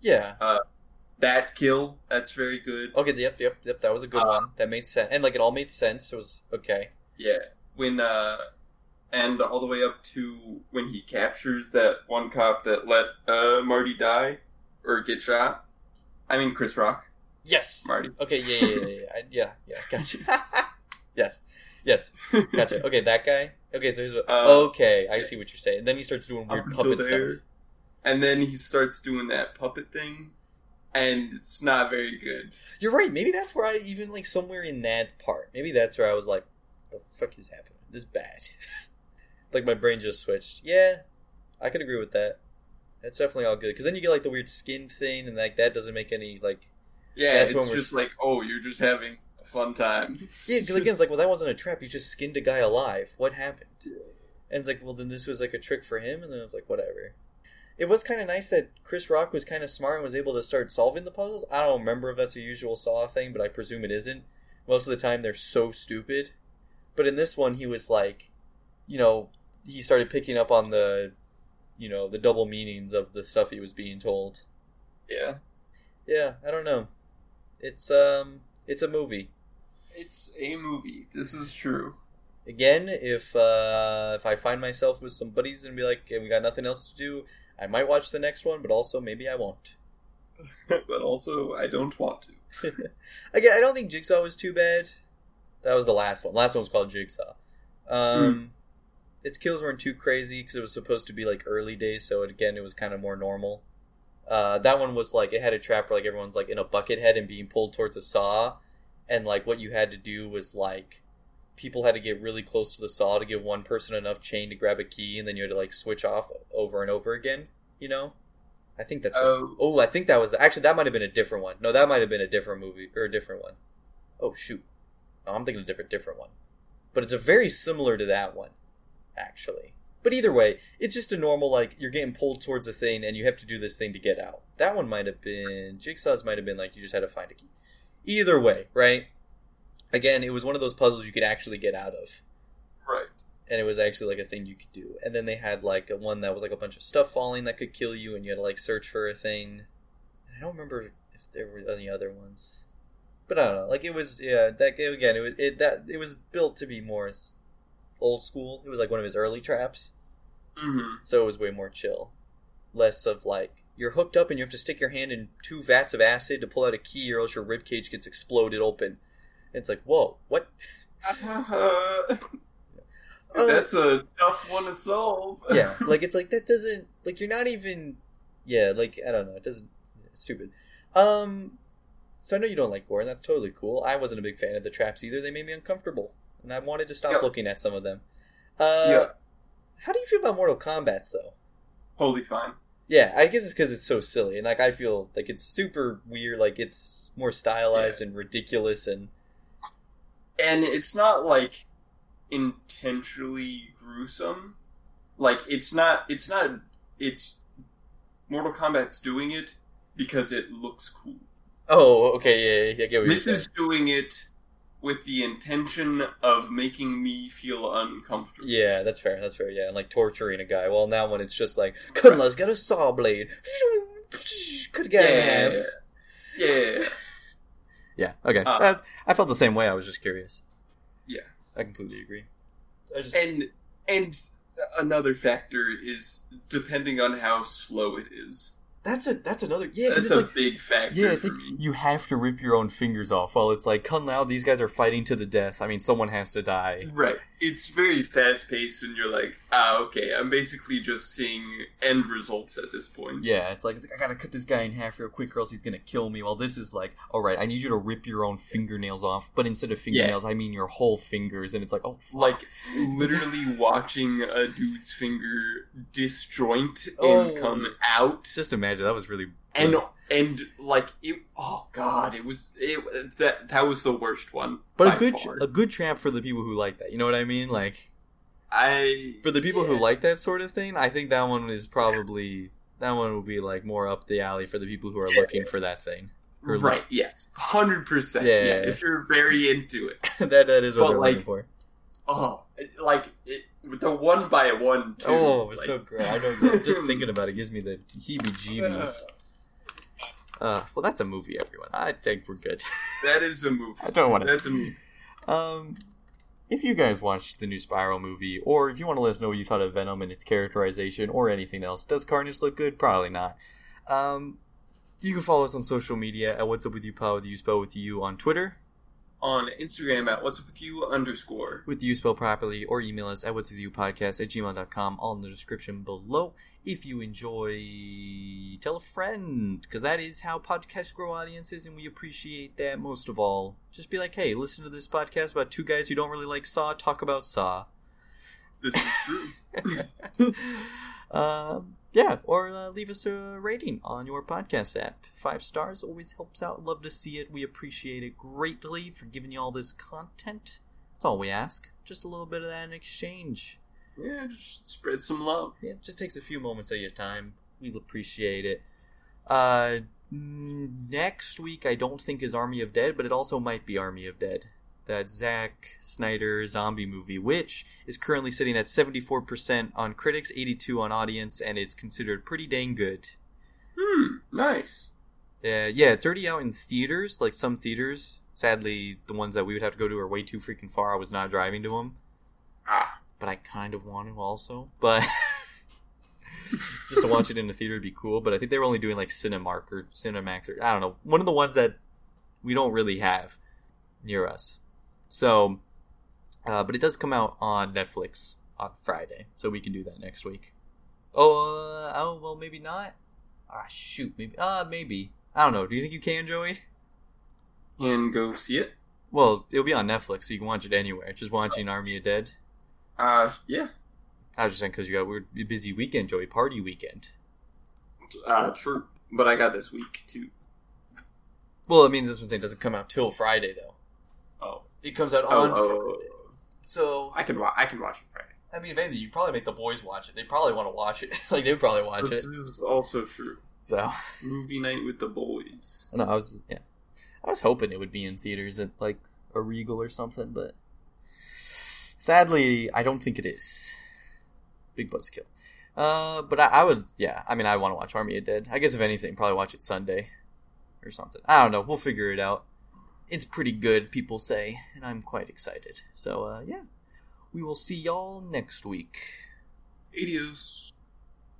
Yeah. Uh, that kill, that's very good. Okay. Yep. Yep. Yep. That was a good uh, one. That made sense, and like it all made sense. It was okay. Yeah. When uh. And all the way up to when he captures that one cop that let uh, Marty die or get shot. I mean, Chris Rock. Yes. Marty. Okay, yeah, yeah, yeah. Yeah, yeah, yeah. Gotcha. yes. Yes. Gotcha. Okay, that guy. Okay, so here's what... Um, okay, I see what you're saying. And then he starts doing weird puppet there, stuff. And then he starts doing that puppet thing. And it's not very good. You're right. Maybe that's where I even, like, somewhere in that part. Maybe that's where I was like, the fuck is happening? This is bad. Like, my brain just switched. Yeah, I could agree with that. That's definitely all good. Because then you get, like, the weird skin thing, and, like, that doesn't make any, like... Yeah, that's it's just we're... like, oh, you're just having a fun time. Yeah, because, again, it's like, well, that wasn't a trap. You just skinned a guy alive. What happened? And it's like, well, then this was, like, a trick for him, and then I was like, whatever. It was kind of nice that Chris Rock was kind of smart and was able to start solving the puzzles. I don't remember if that's a usual Saw thing, but I presume it isn't. Most of the time, they're so stupid. But in this one, he was like, you know... He started picking up on the, you know, the double meanings of the stuff he was being told. Yeah. Yeah, I don't know. It's, um, it's a movie. It's a movie. This is true. Again, if, uh, if I find myself with some buddies and be like, hey, we got nothing else to do, I might watch the next one, but also maybe I won't. But also, I don't want to. Again, I don't think Jigsaw was too bad. That was the last one. Last one was called Jigsaw. Um... Hmm. Its kills weren't too crazy because it was supposed to be, like, early days, so, it, again, it was kind of more normal. Uh, that one was, like, it had a trap where, like, everyone's, like, in a bucket head and being pulled towards a saw, and, like, what you had to do was, like, people had to get really close to the saw to give one person enough chain to grab a key, and then you had to, like, switch off over and over again, you know? I think that's... Oh, oh I think that was... The, actually, that might have been a different one. No, that might have been a different movie, or a different one. Oh, shoot. No, I'm thinking a different, different one. But it's a very similar to that one. Actually, but either way, it's just a normal, like, you're getting pulled towards a thing and you have to do this thing to get out. That one might have been Jigsaw's might have been like you just had to find a key. Either way, right? Again, it was one of those puzzles you could actually get out of, right? And it was actually like a thing you could do. And then they had like a one that was like a bunch of stuff falling that could kill you, and you had to like search for a thing. I don't remember if there were any other ones, but I don't know. Like it was, yeah. That again, it was it that it was built to be more old school. It was like one of his early traps. Mm-hmm. So it was way more chill. Less of like, you're hooked up and you have to stick your hand in two vats of acid to pull out a key or else your ribcage gets exploded open. And it's like, whoa, what? Uh, that's uh, a tough one to solve. Yeah, like it's like, that doesn't, like you're not even, yeah, like, I don't know, it doesn't, it's stupid. Um, so I know you don't like gore, and that's totally cool. I wasn't a big fan of the traps either. They made me uncomfortable. And I wanted to stop yep. looking at some of them. Uh, yep. How do you feel about Mortal Kombat's, though? Totally fine. Yeah, I guess it's because it's so silly. And, like, I feel like it's super weird. Like, it's more stylized yeah. and ridiculous. And and it's not, like, intentionally gruesome. Like, it's not... It's not... It's... Mortal Kombat's doing it because it looks cool. Oh, okay, yeah, yeah, I get what you're saying. This is doing it... with the intention of making me feel uncomfortable. Yeah, that's fair, that's fair, yeah. And, like, torturing a guy. Well, now when it's just like, Kunla's got a saw blade. Could get yeah, him half. Yeah. Yeah, okay. Uh, uh, I felt the same way. I was just curious. Yeah. I completely agree. I just... And and another factor is depending on how slow it is. That's a that's another yeah. That's it's a like, big factor. Yeah, it's for like me. You have to rip your own fingers off. While it's like, come now, these guys are fighting to the death. I mean, someone has to die. Right. It's very fast paced, and you're like, ah, okay. I'm basically just seeing end results at this point. Yeah, it's like, it's like I gotta cut this guy in half real quick, or else he's gonna kill me. While this is like, all right, I need you to rip your own fingernails off, but instead of fingernails, yeah. I mean your whole fingers, and it's like, oh, fuck. Like literally watching a dude's finger disjoint oh. and come out. Just imagine. That was really and weird. and like it, oh god it was it that that was the worst one, but a good far. a good trap for the people who like that, you know what I mean? Like I for the people yeah. who like that sort of thing, I think that one is probably yeah. that one will be like more up the alley for the people who are yeah, looking yeah. for that thing, right? Like, yes, one hundred percent. Yeah, yeah, if you're very into it, that that is what but they're like, looking for. Oh, like it, the one by one. Too. Oh, it was like, so great! I know. Just thinking about it gives me the heebie-jeebies. Uh, well, that's a movie, everyone. I think we're good. That is a movie. I don't want to. That's a movie. Um, if you guys watched the new Spiral movie, or if you want to let us know what you thought of Venom and its characterization, or anything else, does Carnage look good? Probably not. Um, you can follow us on social media at What's Up With You Pod with you spell with you on Twitter. On Instagram at what's up with you underscore with you spelled properly, or email us at what's with you podcast at gmail dot com, all in the description below. If you enjoy, tell a friend, because that is how podcasts grow audiences, and we appreciate that most of all. Just be like, hey, listen to this podcast about two guys who don't really like Saw talk about Saw. This is true. um Yeah, or uh, leave us a rating on your podcast app. Five stars always helps out. Love to see it. We appreciate it greatly for giving you all this content. That's all we ask. Just a little bit of that in exchange. Yeah, just spread some love. Yeah, it just takes a few moments of your time. We appreciate it. Uh, next week, I don't think is Army of Dead, but it also might be Army of Dead. That Zack Snyder zombie movie, which is currently sitting at seventy-four percent on critics, eighty-two percent on audience, and it's considered pretty dang good. Hmm, nice. Uh, yeah, it's already out in theaters, like some theaters. Sadly, the ones that we would have to go to are way too freaking far. I was not driving to them. Ah. But I kind of want to also. But just to watch it in the theater would be cool. But I think they were only doing like Cinemark or Cinemax or I don't know. One of the ones that we don't really have near us. So, uh, but it does come out on Netflix on Friday, so we can do that next week. Oh, uh, oh well, maybe not. Ah, shoot, maybe. Uh, maybe. I don't know. Do you think you can, Joey? Can go see it? Well, it'll be on Netflix, so you can watch it anywhere. Just watching Army of Dead? Uh, yeah. I was just saying, because you got a weird, busy weekend, Joey. Party weekend. Uh, true. But I got this week, too. Well, it means this one doesn't come out till Friday, though. Oh. It comes out on oh, Friday. So I can wa- I can watch it Friday. I mean, if anything, you probably make the boys watch it. They probably want to watch it. Like, they would probably watch this it. This is also true. So movie night with the boys. No, I was yeah. I was hoping it would be in theaters at like a Regal or something, but sadly, I don't think it is. Big buzzkill. Uh, but I, I would yeah. I mean, I want to watch Army of Dead. I guess if anything, probably watch it Sunday or something. I don't know. We'll figure it out. It's pretty good, people say, and I'm quite excited. So, uh, yeah. We will see y'all next week. Adios.